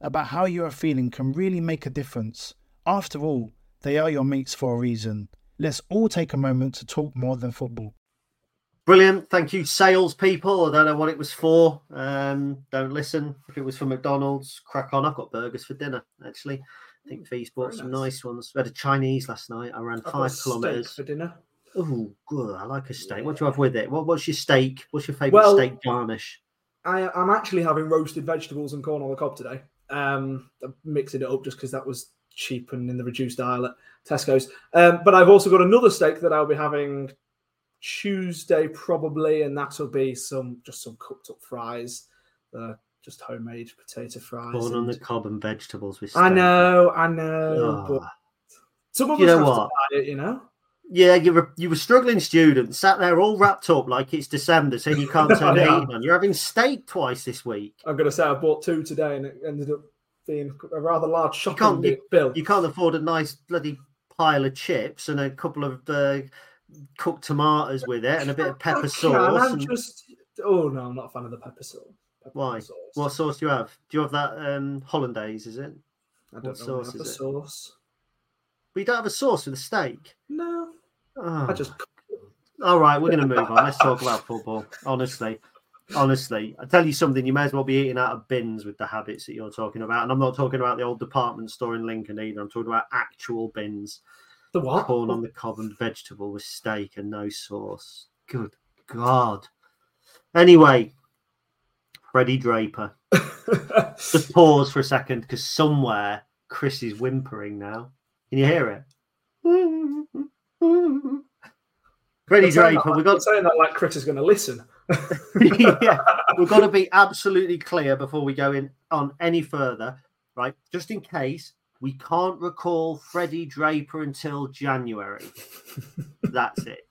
about how you are feeling can really make a difference. After all, they are your mates for a reason. Let's all take a moment to talk more than football. Brilliant. Thank you, salespeople. I don't know what it was for. Um, don't listen. If it was for McDonald's, crack on. I've got burgers for dinner, actually. I think V's bought Very some nice. nice ones. We had a Chinese last night. I ran I've five got kilometres. Steak for dinner. Oh, good. I like a steak. Yeah. What do you have with it? What, what's your steak? What's your favourite well, steak garnish? I, I'm actually having roasted vegetables and corn on the cob today. Um, I'm mixing it up just because that was cheap and in the reduced aisle at Tesco's. Um, but I've also got another steak that I'll be having Tuesday probably, and that'll be some just some cooked up fries. Uh, Just homemade potato fries. Born and... on the cob and vegetables. With steak. I know, I know. Oh. But some of us have to buy it, you know? Yeah, you were, you were struggling students, sat there all wrapped up like it's December, saying you can't turn it on. You're having steak twice this week. I'm going to say I bought two today and it ended up being a rather large shopping you you, bill. You can't afford a nice bloody pile of chips and a couple of uh, cooked tomatoes with it and a bit of pepper sauce. I'm and... just... Oh, no, I'm not a fan of the pepper sauce. Why? Sauce. What sauce do you have? Do you have that um, hollandaise, is it? I don't what know. Sauce I have is a it? sauce. But you don't have a sauce with a steak? No. Oh. I just... All right, we're going to move on. Let's talk about football. Honestly. Honestly. I tell you something, you may as well be eating out of bins with the habits that you're talking about. And I'm not talking about the old department store in Lincoln either. I'm talking about actual bins. The what? Corn on the cob and vegetable with steak and no sauce. Good God. Anyway... Freddie Draper. Just pause for a second because somewhere Chris is whimpering now. Can you hear it? Freddie Draper. Like, we've got saying that like Chris is going to listen. Yeah, we've got to be absolutely clear before we go in on any further, right? Just in case we can't recall Freddie Draper until January. That's it.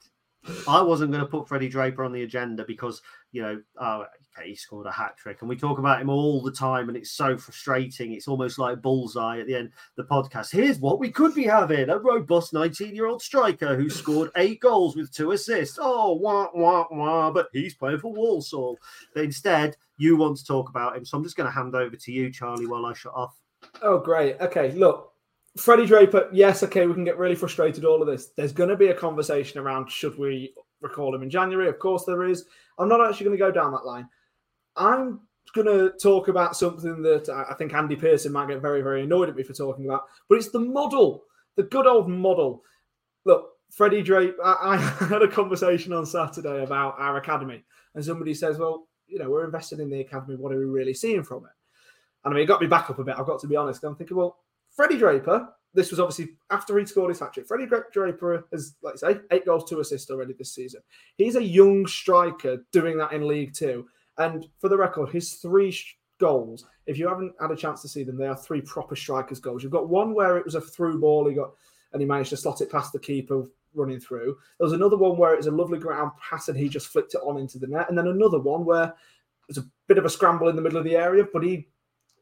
I wasn't going to put Freddie Draper on the agenda because, you know, oh, okay, he scored a hat-trick. And we talk about him all the time, and it's so frustrating. It's almost like bullseye at the end of the podcast. Here's what we could be having. A robust nineteen-year-old striker who scored eight goals with two assists. Oh, wah, wah, wah, but he's playing for Walsall. But instead, you want to talk about him. So I'm just going to hand over to you, Charlie, while I shut off. Oh, great. Okay, look. Freddie Draper, yes, okay, we can get really frustrated, all of this. There's going to be a conversation around should we recall him in January? Of course there is. I'm not actually going to go down that line. I'm going to talk about something that I think Andy Pearson might get very, very annoyed at me for talking about, but it's the model, the good old model. Look, Freddie Draper, I, I had a conversation on Saturday about our academy, and somebody says, well, you know, we're invested in the academy. What are we really seeing from it? And I mean, it got me back up a bit. I've got to be honest. I'm thinking, well, Freddie Draper, this was obviously after he scored his hat-trick. Freddie Draper has, like I say, eight goals, two assists already this season. He's a young striker doing that in League Two. And for the record, his three goals, if you haven't had a chance to see them, they are three proper strikers' goals. You've got one where it was a through ball he got, and he managed to slot it past the keeper running through. There was another one where it was a lovely ground pass and he just flicked it on into the net. And then another one where it was a bit of a scramble in the middle of the area, but he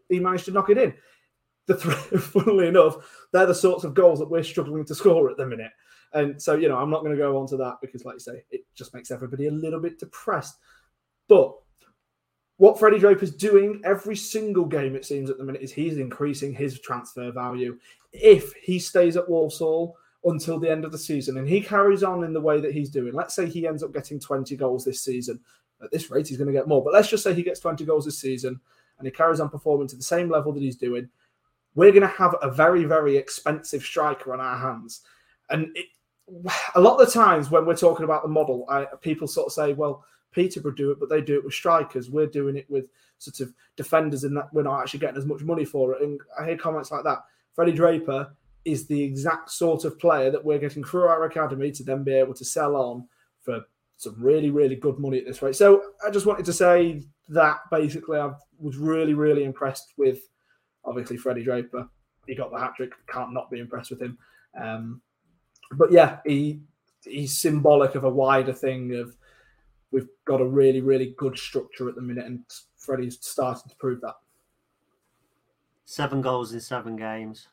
he managed to knock it in. The three, funnily enough, they're the sorts of goals that we're struggling to score at the minute. And so, you know, I'm not going to go on to that because, like you say, it just makes everybody a little bit depressed. But what Freddie Draper's doing every single game, it seems, at the minute is he's increasing his transfer value. If he stays at Walsall until the end of the season and he carries on in the way that he's doing, let's say he ends up getting twenty goals this season. At this rate, he's going to get more. But let's just say he gets twenty goals this season and he carries on performing to the same level that he's doing. We're going to have a very, very expensive striker on our hands. And it, a lot of the times when we're talking about the model, I, people sort of say, well, Peterborough do it, but they do it with strikers. We're doing it with sort of defenders and that we're not actually getting as much money for it. And I hear comments like that. Freddie Draper is the exact sort of player that we're getting through our academy to then be able to sell on for some really, really good money at this rate. So I just wanted to say that basically I was really, really impressed with obviously, Freddie Draper, he got the hat-trick. Can't not be impressed with him. Um, but, yeah, he he's symbolic of a wider thing of we've got a really, really good structure at the minute, and Freddie's starting to prove that. Seven goals in seven games.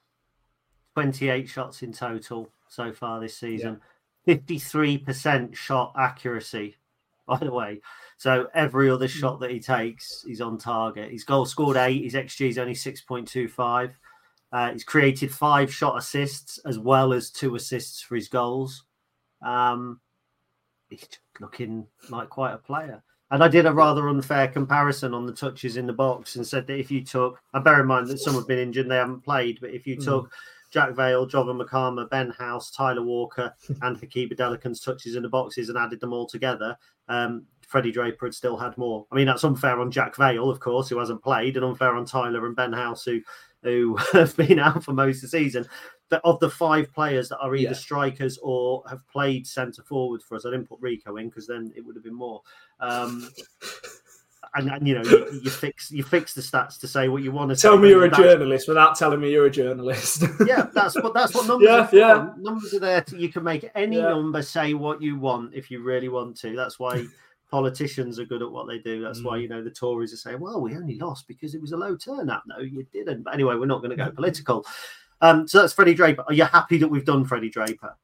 twenty-eight shots in total so far this season. Yeah. fifty-three percent shot accuracy, by the way. So every other shot that he takes, he's on target. His goal scored eight. His X G is only six point two five. Uh, he's created five shot assists as well as two assists for his goals. Um, he's looking like quite a player. And I did a rather unfair comparison on the touches in the box and said that if you took, and bear in mind that some have been injured and they haven't played, but if you took mm. Jack Vale, Jovon McCarma, Ben House, Tyler Walker, and Hakeem Adelkin's touches in the boxes and added them all together, um, Freddie Draper had still had more. I mean, that's unfair on Jack Vale, of course, who hasn't played, and unfair on Tyler and Ben House, who who have been out for most of the season. But of the five players that are either yeah. strikers or have played centre-forward for us, I didn't put Rico in because then it would have been more. Um, and, and, you know, you, you fix you fix the stats to say what you want to Tell say. Tell me you're a journalist without telling me you're a journalist. yeah, that's what that's what numbers yeah, are for. Yeah. Numbers are there. To, you can make any yeah. number say what you want if you really want to. That's why... Politicians are good at what they do. That's mm. why, you know, the Tories are saying, well, we only lost because it was a low turnout. No, you didn't. But anyway, we're not going to go political. Um, so that's Freddie Draper. Are you happy that we've done Freddie Draper?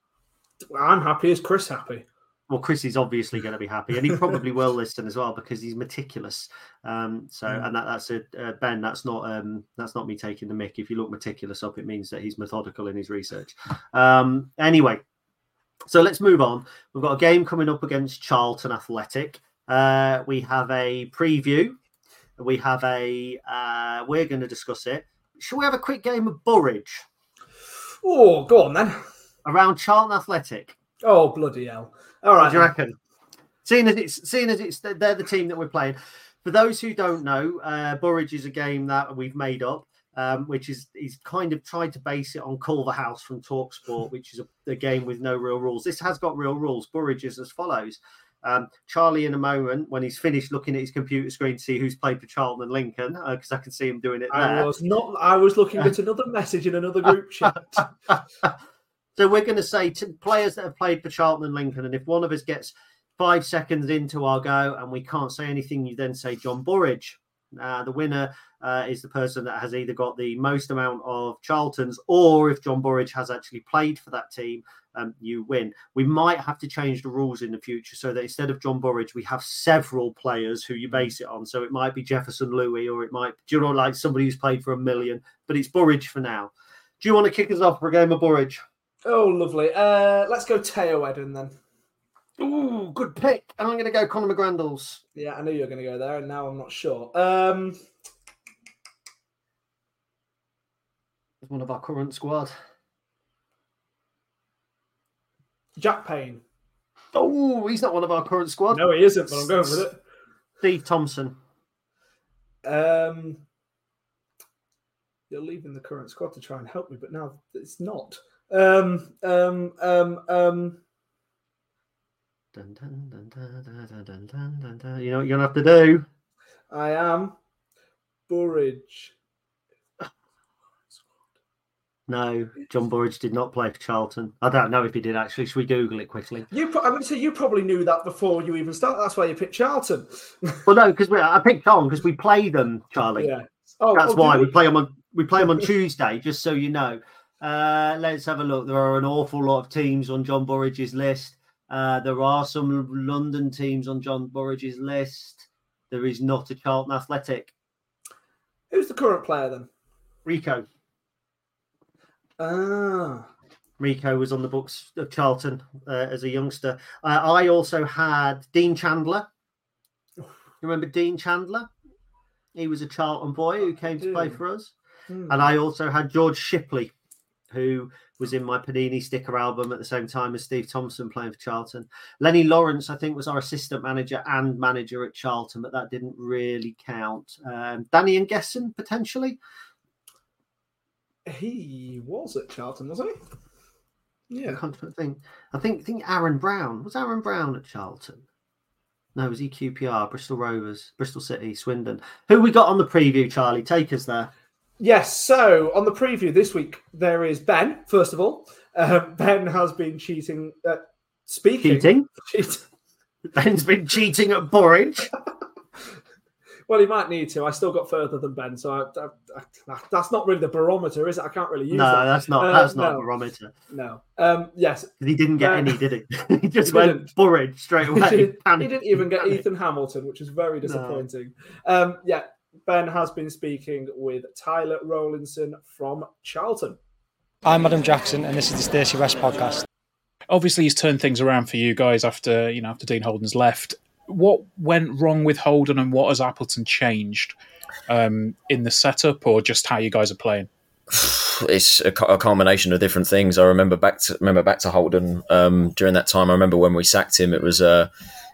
Well, I'm happy. Is Chris happy? Well, Chris is obviously going to be happy, and he probably will listen as well because he's meticulous. Um, so, mm. and that, that's a uh, Ben. That's not um, that's not me taking the mick. If you look meticulous up, it means that he's methodical in his research. Um, anyway. So let's move on. We've got a game coming up against Charlton Athletic. Uh, we have a preview. We have a... Uh, we're going to discuss it. Shall we have a quick game of Burridge? Oh, go on then. Around Charlton Athletic. Oh, bloody hell. All right. What do you reckon? Seeing as it's... Seeing as it's they're the team that we're playing. For those who don't know, uh, Burridge is a game that we've made up. Um, which is he's kind of tried to base it on Call the House from TalkSport, which is a, a game with no real rules. This has got real rules. Burridge is as follows. Um, Charlie, in a moment, when he's finished looking at his computer screen to see who's played for Charlton and Lincoln, because uh, I can see him doing it there. I was not. I was looking at another message in another group chat. So we're going to say to players that have played for Charlton and Lincoln, and if one of us gets five seconds into our go and we can't say anything, you then say John Burridge. Uh, the winner uh, is the person that has either got the most amount of Charltons, or if John Burridge has actually played for that team, um, you win. We might have to change the rules in the future so that instead of John Burridge, we have several players who you base it on. So it might be Jefferson Louis, or it might, do you know, like somebody who's played for a million, but it's Burridge for now. Do you want to kick us off for a game of Burridge? Oh, lovely. Uh, let's go Teo Eden then. Ooh, good pick. And I'm going to go Conor McGrandles. Yeah, I knew you were going to go there, and now I'm not sure. Um, one of our current squad. Jack Payne. Oh, he's not one of our current squad. No, he isn't, but I'm going with it. Steve Thompson. Um, You're leaving the current squad to try and help me, but now it's not. Um, um, um, um. Dun, dun, dun, dun, dun, dun, dun, dun. You know what you're going to have to do? I am Burridge. No, John Burridge did not play for Charlton. I don't know if he did, actually. Should we Google it quickly? You, pro- I mean, so you probably knew that before you even started. That's why you picked Charlton. Well, no, because I picked Tom because we play them, Charlie. Yeah. Oh, That's oh, why we? we play them on we play them on Tuesday, just so you know. Uh, let's have a look. There are an awful lot of teams on John Burridge's list. Uh, there are some London teams on John Burridge's list. There is not a Charlton Athletic. Who's the current player then? Rico. Ah. Rico was on the books of Charlton uh, as a youngster. Uh, I also had Dean Chandler. You remember Dean Chandler? He was a Charlton boy who came to play for us. Mm. And I also had George Shipley, who was in my Panini sticker album at the same time as Steve Thompson playing for Charlton. Lenny Lawrence, I think, was our assistant manager and manager at Charlton, but that didn't really count. Um, Danny and Gesson, potentially? He was at Charlton, wasn't he? Yeah. I can't think. I think, think Aaron Brown. Was Aaron Brown at Charlton? No, it was E Q P R, Bristol Rovers, Bristol City, Swindon. Who we got on the preview, Charlie? Take us there. Yes, so on the preview this week, there is Ben, first of all. Uh, Ben has been cheating at uh, speaking. Cheating? Cheat- Ben's been cheating at Burridge. Well, he might need to. I still got further than Ben, so I, I, I, that's not really the barometer, is it? I can't really use no, that. No, that's not. Uh, that's not no. a barometer. No. Um, yes. He didn't get uh, any, did he? He just he went Burridge straight away. he, didn't, he didn't even get Ethan Hamilton, which is very disappointing. No. Um, yeah, Ben has been speaking with Tyler Rowlandson from Charlton. I'm Adam Jackson, and this is the Stacey West Podcast. Obviously, he's turned things around for you guys after you know after Dean Holden's left. What went wrong with Holden, and what has Appleton changed um, in the setup, or just how you guys are playing? It's a, a combination of different things. I remember back to remember back to Holden um, during that time. I remember when we sacked him. It was a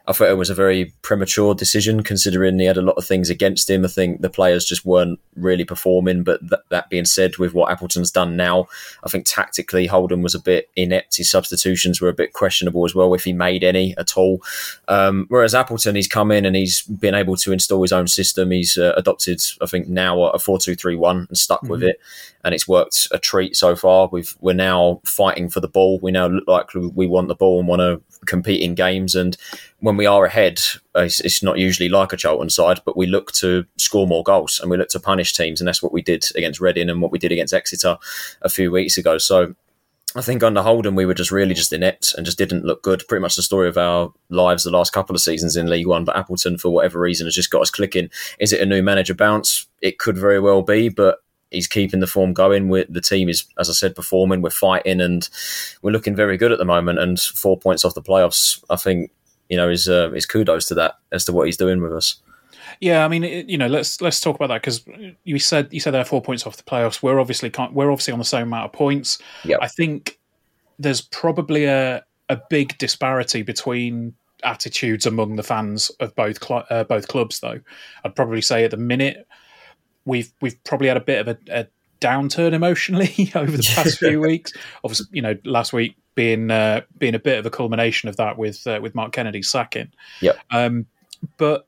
I thought it was a very premature decision, considering he had a lot of things against him. I think the players just weren't really performing. But th- that being said, with what Appleton's done now, I think tactically Holden was a bit inept. His substitutions were a bit questionable as well, if he made any at all. Um, whereas Appleton, he's come in and he's been able to install his own system. He's uh, adopted, I think, now a four two three one and stuck mm-hmm. with it. And it's worked a treat so far. We've, we're now fighting for the ball. We now look like we want the ball and want to compete in games. And when we are ahead, it's not usually like a Charlton side, but we look to score more goals and we look to punish teams. And that's what we did against Reading and what we did against Exeter a few weeks ago. So I think under Holden, we were just really just inept and just didn't look good. Pretty much the story of our lives the last couple of seasons in League One. But Appleton, for whatever reason, has just got us clicking. Is it a new manager bounce? It could very well be, but he's keeping the form going. We're, the team is, as I said, performing. We're fighting and we're looking very good at the moment. And four points off the playoffs, I think, you know, is uh, is kudos to that as to what he's doing with us. Yeah, I mean, it, you know, let's let's talk about that, because you said you said they're four points off the playoffs. We're obviously can't, we're obviously on the same amount of points. Yep. I think there's probably a a big disparity between attitudes among the fans of both cl- uh, both clubs, though. I'd probably say at the minute we've we've probably had a bit of a, a downturn emotionally over the past few weeks. Obviously, you know, last week being uh, being a bit of a culmination of that with uh, with Mark Kennedy sacking. Yeah. Um, but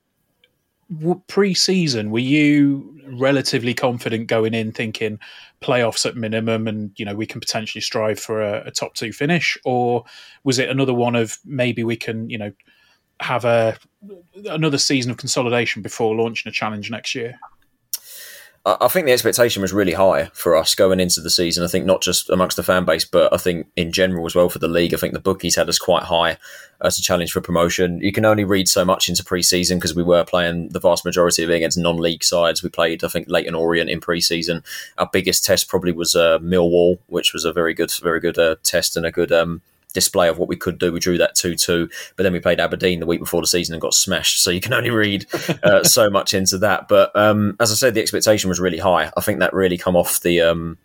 w- pre-season, were you relatively confident going in, thinking playoffs at minimum, and you know we can potentially strive for a, a top two finish, or was it another one of maybe we can you know have a another season of consolidation before launching a challenge next year? I think the expectation was really high for us going into the season. I think not just amongst the fan base, but I think in general as well for the league. I think the bookies had us quite high as a challenge for promotion. You can only read so much into pre-season, because we were playing the vast majority of it against non-league sides. We played, I think, Leighton Orient in pre-season. Our biggest test probably was uh, Millwall, which was a very good, very good uh, test and a good Um, display of what we could do. We drew that two two, but then we played Aberdeen the week before the season and got smashed, so you can only read uh, so much into that. But um, as I said, the expectation was really high. I think that really come off the um,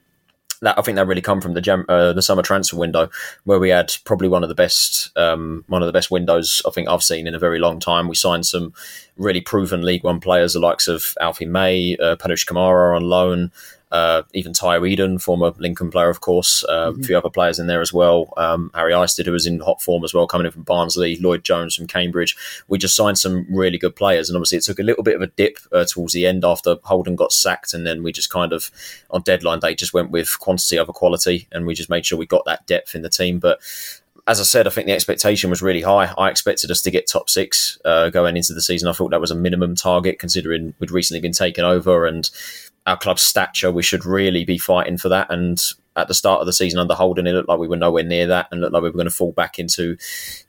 that I think that really come from the jam- uh, the summer transfer window, where we had probably one of the best um, one of the best windows I think I've seen in a very long time. We signed some really proven League One players, the likes of Alfie May, uh, Panush Kamara on loan, Uh, even Tyre Eden, former Lincoln player, of course, uh, mm-hmm. a few other players in there as well. Um, Harry Isted, who was in hot form as well, coming in from Barnsley, Lloyd Jones from Cambridge. We just signed some really good players, and obviously it took a little bit of a dip uh, towards the end after Holden got sacked, and then we just kind of, on deadline day, just went with quantity over quality, and we just made sure we got that depth in the team. But as I said, I think the expectation was really high. I expected us to get top six uh, going into the season. I thought that was a minimum target, considering we'd recently been taken over and our club's stature, we should really be fighting for that. And at the start of the season under Holden, it looked like we were nowhere near that and looked like we were going to fall back into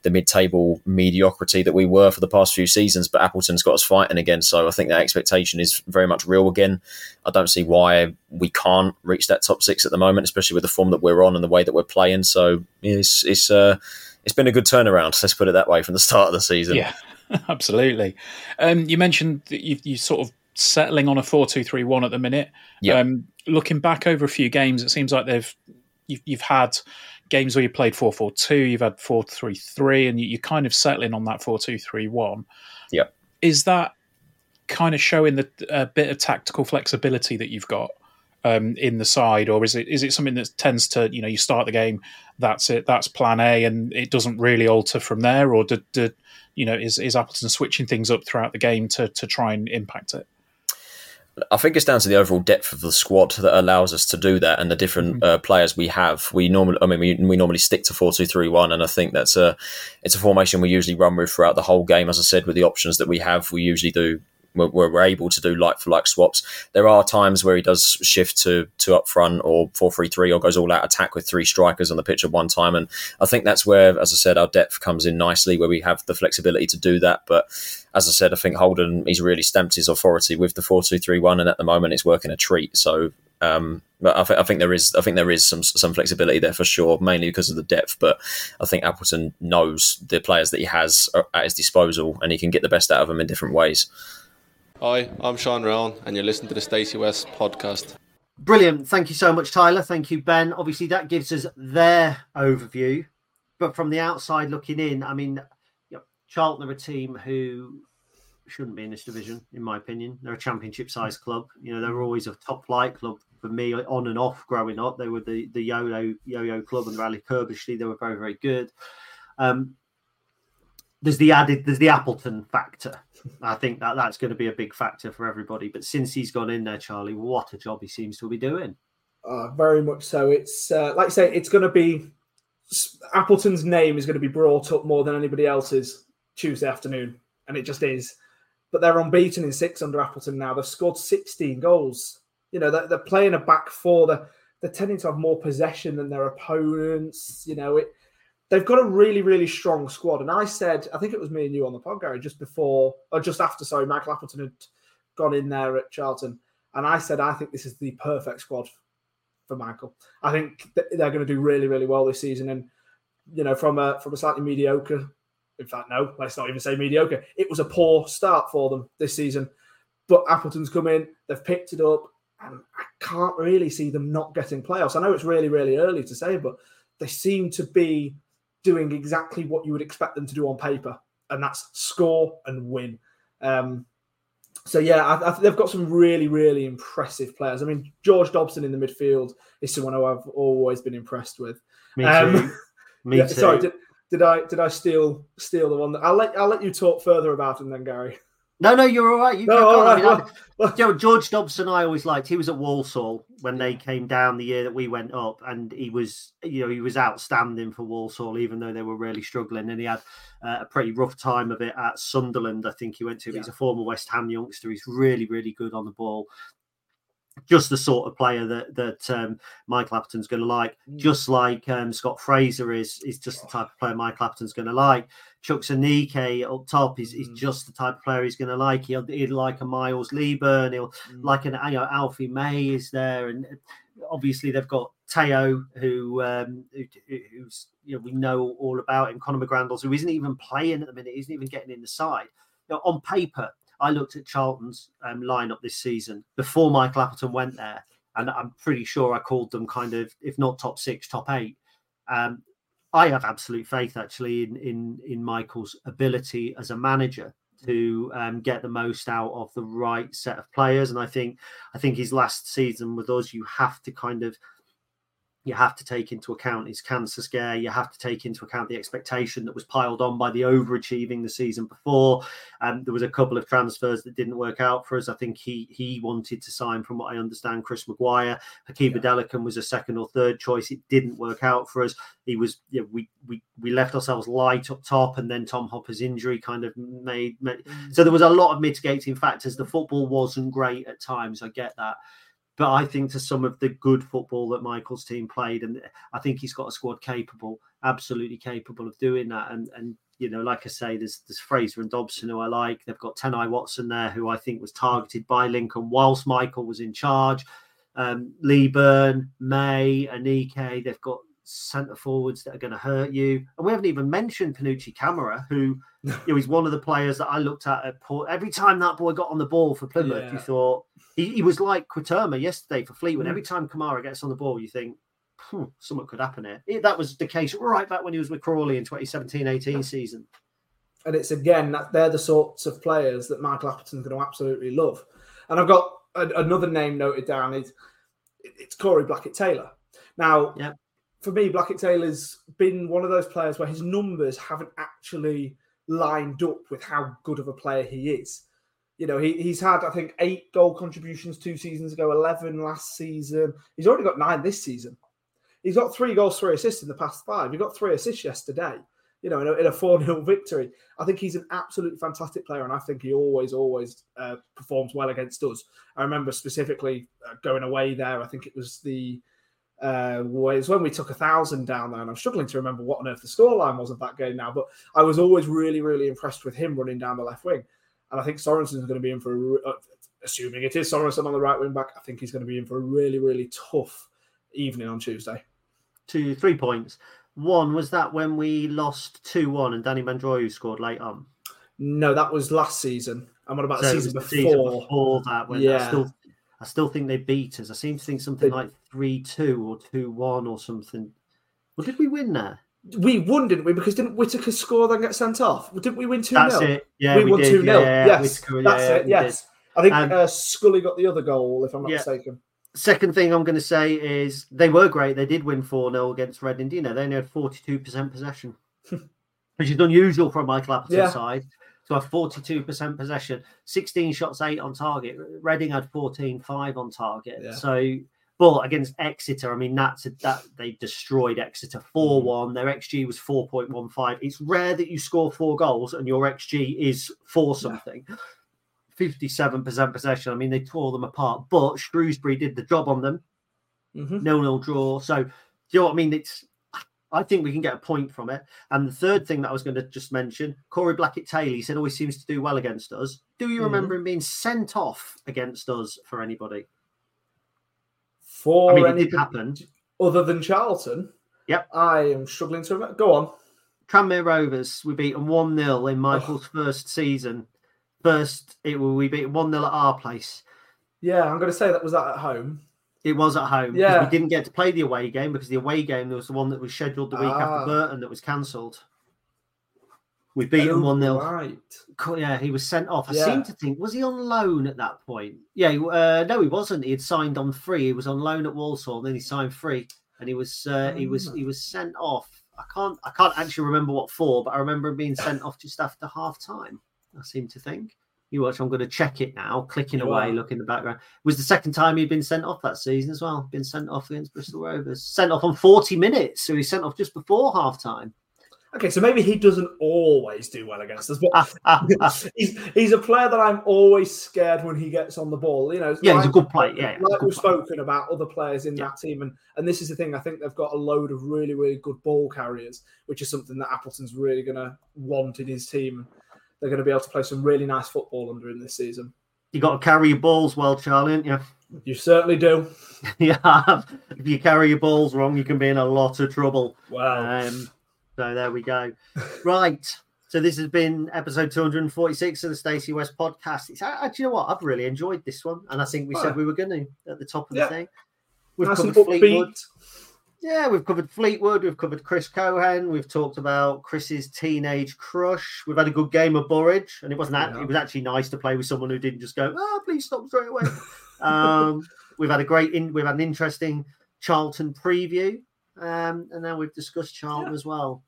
the mid-table mediocrity that we were for the past few seasons. But Appleton's got us fighting again. So I think that expectation is very much real again. I don't see why we can't reach that top six at the moment, especially with the form that we're on and the way that we're playing. So it's it's uh, it's been a good turnaround, let's put it that way, from the start of the season. Yeah, absolutely. Um, you mentioned that you, you sort of settling on a four two three one at the minute. Yep. Um, looking back over a few games, it seems like they've you've, you've had games where you played four four two, you've had four three three, and you, you're kind of settling on that four two three one. Yeah, is that kind of showing the uh, bit of tactical flexibility that you've got um, in the side, or is it is it something that tends to you know you start the game, that's it, that's plan A, and it doesn't really alter from there, or do, do, you know is is Appleton switching things up throughout the game to to try and impact it? I think it's down to the overall depth of the squad that allows us to do that, and the different uh, players we have. We normally, I mean, we, we normally stick to four two three one, and I think that's a it's a formation we usually run with throughout the whole game. As I said, with the options that we have, we usually do where we're able to do like-for-like swaps. There are times where he does shift to to up front or four three three or goes all-out attack with three strikers on the pitch at one time. And I think that's where, as I said, our depth comes in nicely, where we have the flexibility to do that. But as I said, I think Holden, he's really stamped his authority with the four two three one, and at the moment it's working a treat. So um, but I, th- I think there is I think there is some some flexibility there for sure, mainly because of the depth. But I think Appleton knows the players that he has at his disposal, and he can get the best out of them in different ways. Hi, I'm Sean Rowan, and you're listening to the Stacey West Podcast. Brilliant. Thank you so much, Tyler. Thank you, Ben. Obviously, that gives us their overview. But from the outside looking in, I mean, you know, Charlton are a team who shouldn't be in this division, in my opinion. They're a championship-sized club. You know, they were always a top-flight club for me on and off growing up. They were the, the yo-yo, yo-yo club under Ali Kerbishley. They were very, very good. Um, there's the added, there's the Appleton factor. I think that that's going to be a big factor for everybody. But since he's gone in there, Charlie, what a job he seems to be doing. Uh, very much so. It's uh, like I say, it's going to be Appleton's name is going to be brought up more than anybody else's Tuesday afternoon. And it just is. But they're unbeaten in six under Appleton now. They've scored sixteen goals. You know, they're, they're playing a back four. They're, they're tending to have more possession than their opponents. You know, it. They've got a really, really strong squad. And I said, I think it was me and you on the pod, Gary, just before, or just after, sorry, Michael Appleton had gone in there at Charlton. And I said, I think this is the perfect squad for Michael. I think th- they're going to do really, really well this season. And, you know, from a, from a slightly mediocre, in fact, no, let's not even say mediocre. It was a poor start for them this season. But Appleton's come in, they've picked it up, and I can't really see them not getting playoffs. I know it's really, really early to say, but they seem to be doing exactly what you would expect them to do on paper, and that's score and win. Um, so, yeah, I, I think they've got some really, really impressive players. I mean, George Dobson in the midfield is someone who I've always been impressed with. Me too. Um, Me yeah, too. Sorry, did, did I did I steal steal the one? That, I'll let I'll let you talk further about him then, Gary. No, no, you're all right. You no, all right. Well, well, you know, George Dobson, I always liked. He was at Walsall when they came down the year that we went up, and he was, you know, he was outstanding for Walsall, even though they were really struggling. And he had uh, a pretty rough time of it at Sunderland, I think he went to. Yeah. He's a former West Ham youngster. He's really, really good on the ball. Just the sort of player that that um, Michael Appleton's going to like. Mm. Just like um, Scott Fraser is, is just the type of player Michael Appleton's going to like. Chuck Sanike up top is, is just the type of player he's going to like. He'll, he'll like a Miles Lieburn. He'll mm. like an you know, Alfie May is there, and obviously they've got Teo, who um, who, who's you know we know all about him. Conor McGrandles, who isn't even playing at the minute, isn't even getting in the side. You know, on paper, I looked at Charlton's um, lineup this season before Michael Appleton went there, and I'm pretty sure I called them kind of, if not top six, top eight. Um, I have absolute faith, actually, in in, in Michael's ability as a manager to um, get the most out of the right set of players. And I think I think his last season with us, you have to kind of you have to take into account his cancer scare. You have to take into account the expectation that was piled on by the overachieving the season before. Um, there was a couple of transfers that didn't work out for us. I think he he wanted to sign, from what I understand, Chris Maguire. Hakeem yeah. Adelican was a second or third choice. It didn't work out for us. He was you know, we we we left ourselves light up top, and then Tom Hopper's injury kind of made, made. So there was a lot of mitigating factors. The football wasn't great at times. I get that. But I think to some of the good football that Michael's team played, and I think he's got a squad capable, absolutely capable of doing that. And, and you know, like I say, there's, there's Fraser and Dobson who I like. They've got Tenai Watson there, who I think was targeted by Lincoln whilst Michael was in charge. Um, Lieburn, May, Anike, they've got centre forwards that are going to hurt you, and we haven't even mentioned Panucci Camara, who you know is one of the players that I looked at at Port. Every time that boy got on the ball for Plymouth, yeah. you thought he, he was like Quaterma yesterday for Fleetwood. Mm. Every time Camara gets on the ball, you think hmm, something could happen here. It, that was the case right back when he was with Crawley in twenty seventeen eighteen season. And it's again that they're the sorts of players that Michael Appleton's going to absolutely love. And I've got a, another name noted down. It's, it's Corey Blackett Taylor. Now. Yeah. For me, Blackett Taylor's been one of those players where his numbers haven't actually lined up with how good of a player he is. You know, he, he's had, I think, eight goal contributions two seasons ago, eleven last season. He's already got nine this season. He's got three goals, three assists in the past five. He got three assists yesterday. you know, in a, in a four nil victory. I think he's an absolutely fantastic player, and I think he always, always uh, performs well against us. I remember specifically going away there. I think it was the uh, was when we took a thousand down there, and I'm struggling to remember what on earth the scoreline was of that game now, but I was always really, really impressed with him running down the left wing. And I think Sorensen's going to be in for, a, assuming it is Sorensen on the right wing back, I think he's going to be in for a really, really tough evening on Tuesday. Two, three points. One, was that when we lost two one and Danny Mandroyu scored late on? No, that was last season. And what about so the season before? Season before that, when yeah. I, still, I still think they beat us. I seem to think something they, like three two or two one or something. Well, did we win there? We won, didn't we? Because didn't Whittaker score then get sent off? Didn't we win two nil? That's it. Yeah, we, we won two nil. Yeah, yeah, yes, Whittaker, that's yeah, it. Yes. Did. I think um, uh, Scully got the other goal, if I'm not yeah. mistaken. Second thing I'm going to say is they were great. They did win four nil against Reading. You know, they only had forty-two percent possession, which is unusual from Michael Appleton's yeah. side to have forty-two percent possession. sixteen shots, eight on target. Reading had fourteen, five on target. Yeah. So, but against Exeter, I mean, that's a, that they destroyed Exeter four one. Their X G was four point one five. It's rare that you score four goals and your X G is four something. Yeah. fifty-seven percent possession. I mean, they tore them apart, but Shrewsbury did the job on them. Mm-hmm. nil nil draw. So, do you know what I mean? It's, I think we can get a point from it. And the third thing that I was going to just mention, Corey Blackett-Taylor, he said always seems to do well against us. Do you mm-hmm. remember him being sent off against us for anybody? For I mean, it did happen. Other than Charlton? Yep. I am struggling to remember. Go on. Tranmere Rovers, we beat them one nil in Michael's oh. first season. First, it we beat one nil at our place. Yeah, I'm going to say that was that at home. It was at home. Yeah. We didn't get to play the away game because the away game was the one that was scheduled the week ah. after Burton that was cancelled. We beat oh, him one nil. Right. Yeah, he was sent off. Yeah. I seem to think, was he on loan at that point? Yeah, uh, no, he wasn't. He had signed on free. He was on loan at Walsall, and then he signed free, and he was uh, he was he was sent off. I can't I can't actually remember what for, but I remember him being sent off just after half time. I seem to think. You watch, I'm going to check it now, clicking you away, are. Look in the background. It was the second time he'd been sent off that season as well. Been sent off against Bristol Rovers. Sent off on forty minutes, so he sent off just before half-time. Okay, so maybe he doesn't always do well against us, but he's, he's a player that I'm always scared when he gets on the ball. You know, yeah, like, he's a good player. Yeah, yeah, like we've spoken about other players in yeah. that team, and, and this is the thing. I think they've got a load of really, really good ball carriers, which is something that Appleton's really going to want in his team. They're going to be able to play some really nice football under him this season. You got to carry your balls well, Charlie, ain't you? You certainly do. yeah. If you carry your balls wrong, you can be in a lot of trouble. Wow. Um, so there we go. Right. So this has been episode two hundred forty-six of the Stacey West podcast. It's, I, do you know what? I've really enjoyed this one. And I think we oh. said we were going to at the top of yeah. the thing. We've nice covered Fleetwood. Yeah, we've covered Fleetwood, we've covered Chris Cohen, we've talked about Chris's teenage crush, we've had a good game of Burridge, and it wasn't that, yeah. it was actually nice to play with someone who didn't just go, oh, please stop straight away. um, we've had a great, in, we've had an interesting Charlton preview, um, and now we've discussed Charlton yeah. as well.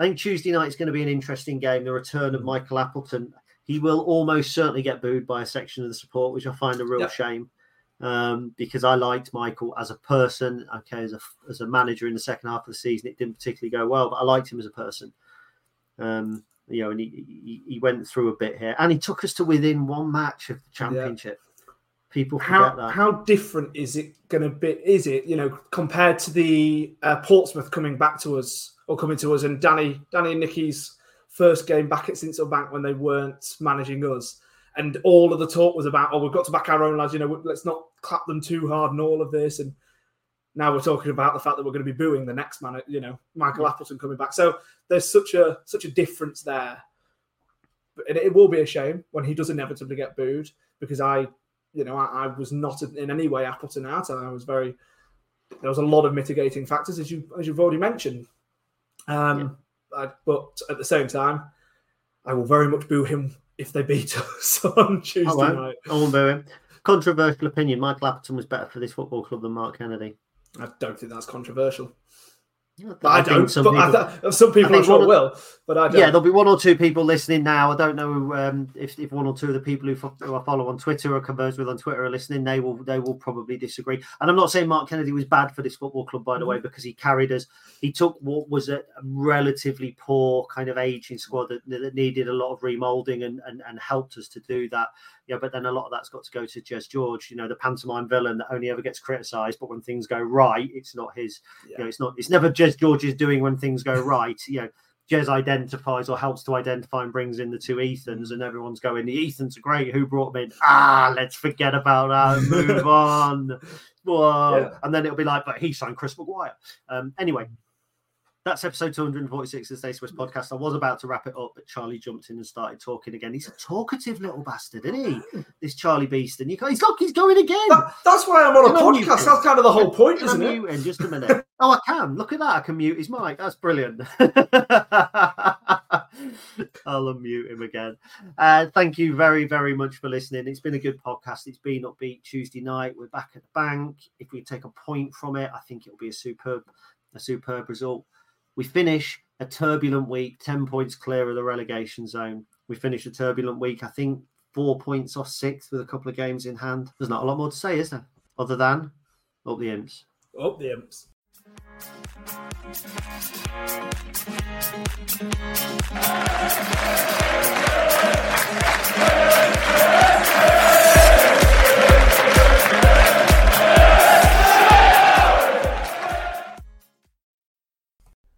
I think Tuesday night is going to be an interesting game, the return of Michael Appleton. He will almost certainly get booed by a section of the support, which I find a real yeah. shame. Um, because I liked Michael as a person, okay, as a as a manager in the second half of the season, it didn't particularly go well, but I liked him as a person. Um, you know, and he, he he went through a bit here, and he took us to within one match of the championship. Yeah. People forget how, that. How different is it going to be? Is it you know compared to the uh, Portsmouth coming back to us or coming to us and Danny Danny and Nicky's first game back at Sinsel Bank when they weren't managing us. And all of the talk was about, oh, we've got to back our own lads, you know, let's not clap them too hard and all of this. And now we're talking about the fact that we're going to be booing the next man, you know, Michael Appleton coming back. So there's such a such a difference there. And it will be a shame when he does inevitably get booed because I, you know, I, I was not in any way Appleton out. I was very, there was a lot of mitigating factors, as, you, as you've already mentioned. Um, yeah. I, but at the same time, I will very much boo him if they beat us on Tuesday oh, night. I won't boo him. Controversial opinion. Michael Appleton was better for this football club than Mark Kennedy. I don't think that's controversial. I, I don't. Some but people, I th- some people I'm sure will, but I don't. Yeah, there'll be one or two people listening now. I don't know um, if, if one or two of the people who, fo- who I follow on Twitter or converse with on Twitter are listening. They will they will probably disagree. And I'm not saying Mark Kennedy was bad for this football club, by the mm-hmm. way, because he carried us. He took what was a relatively poor kind of aging squad that, that needed a lot of remoulding and, and, and helped us to do that. Yeah, but then a lot of that's got to go to Jez George, you know, the pantomime villain that only ever gets criticised, but when things go right, it's not his. Yeah. You know, it's not. It's never Jez George's doing when things go right. You know, Jez identifies or helps to identify and brings in the two Ethans, and everyone's going, the Ethans are great. Who brought them in? Ah, let's forget about that and move on. Whoa. Yeah. And then it'll be like, but he signed Chris Maguire. Um, anyway, that's episode two forty-six of the Stacey West podcast. I was about to wrap it up, but Charlie jumped in and started talking again. He's a talkative little bastard, isn't he? This Charlie Beeston. He's, he's going again. That, that's why I'm on a podcast. That's him. Kind of the whole point, isn't it? In just a minute. Oh, I can. Look at that. I can mute his mic. That's brilliant. I'll unmute him again. Uh, thank you very, very much for listening. It's been a good podcast. It's been upbeat Tuesday night. We're back at the bank. If we take a point from it, I think it'll be a superb, a superb result. We finish a turbulent week, ten points clear of the relegation zone. We finish a turbulent week, I think, four points off sixth with a couple of games in hand. There's not a lot more to say, is there? Other than up the imps. Up the imps.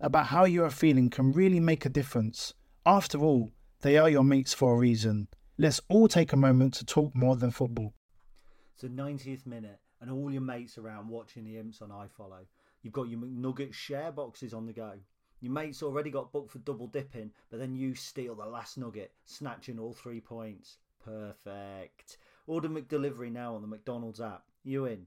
about how you are feeling can really make a difference. After all, they are your mates for a reason. Let's all take a moment to talk more than football. It's the ninetieth minute and all your mates around watching the Imps on iFollow. You've got your McNugget share boxes on the go. Your mate's already got booked for double dipping, but then you steal the last nugget, snatching all three points. Perfect. Order McDelivery now on the McDonald's app. You in?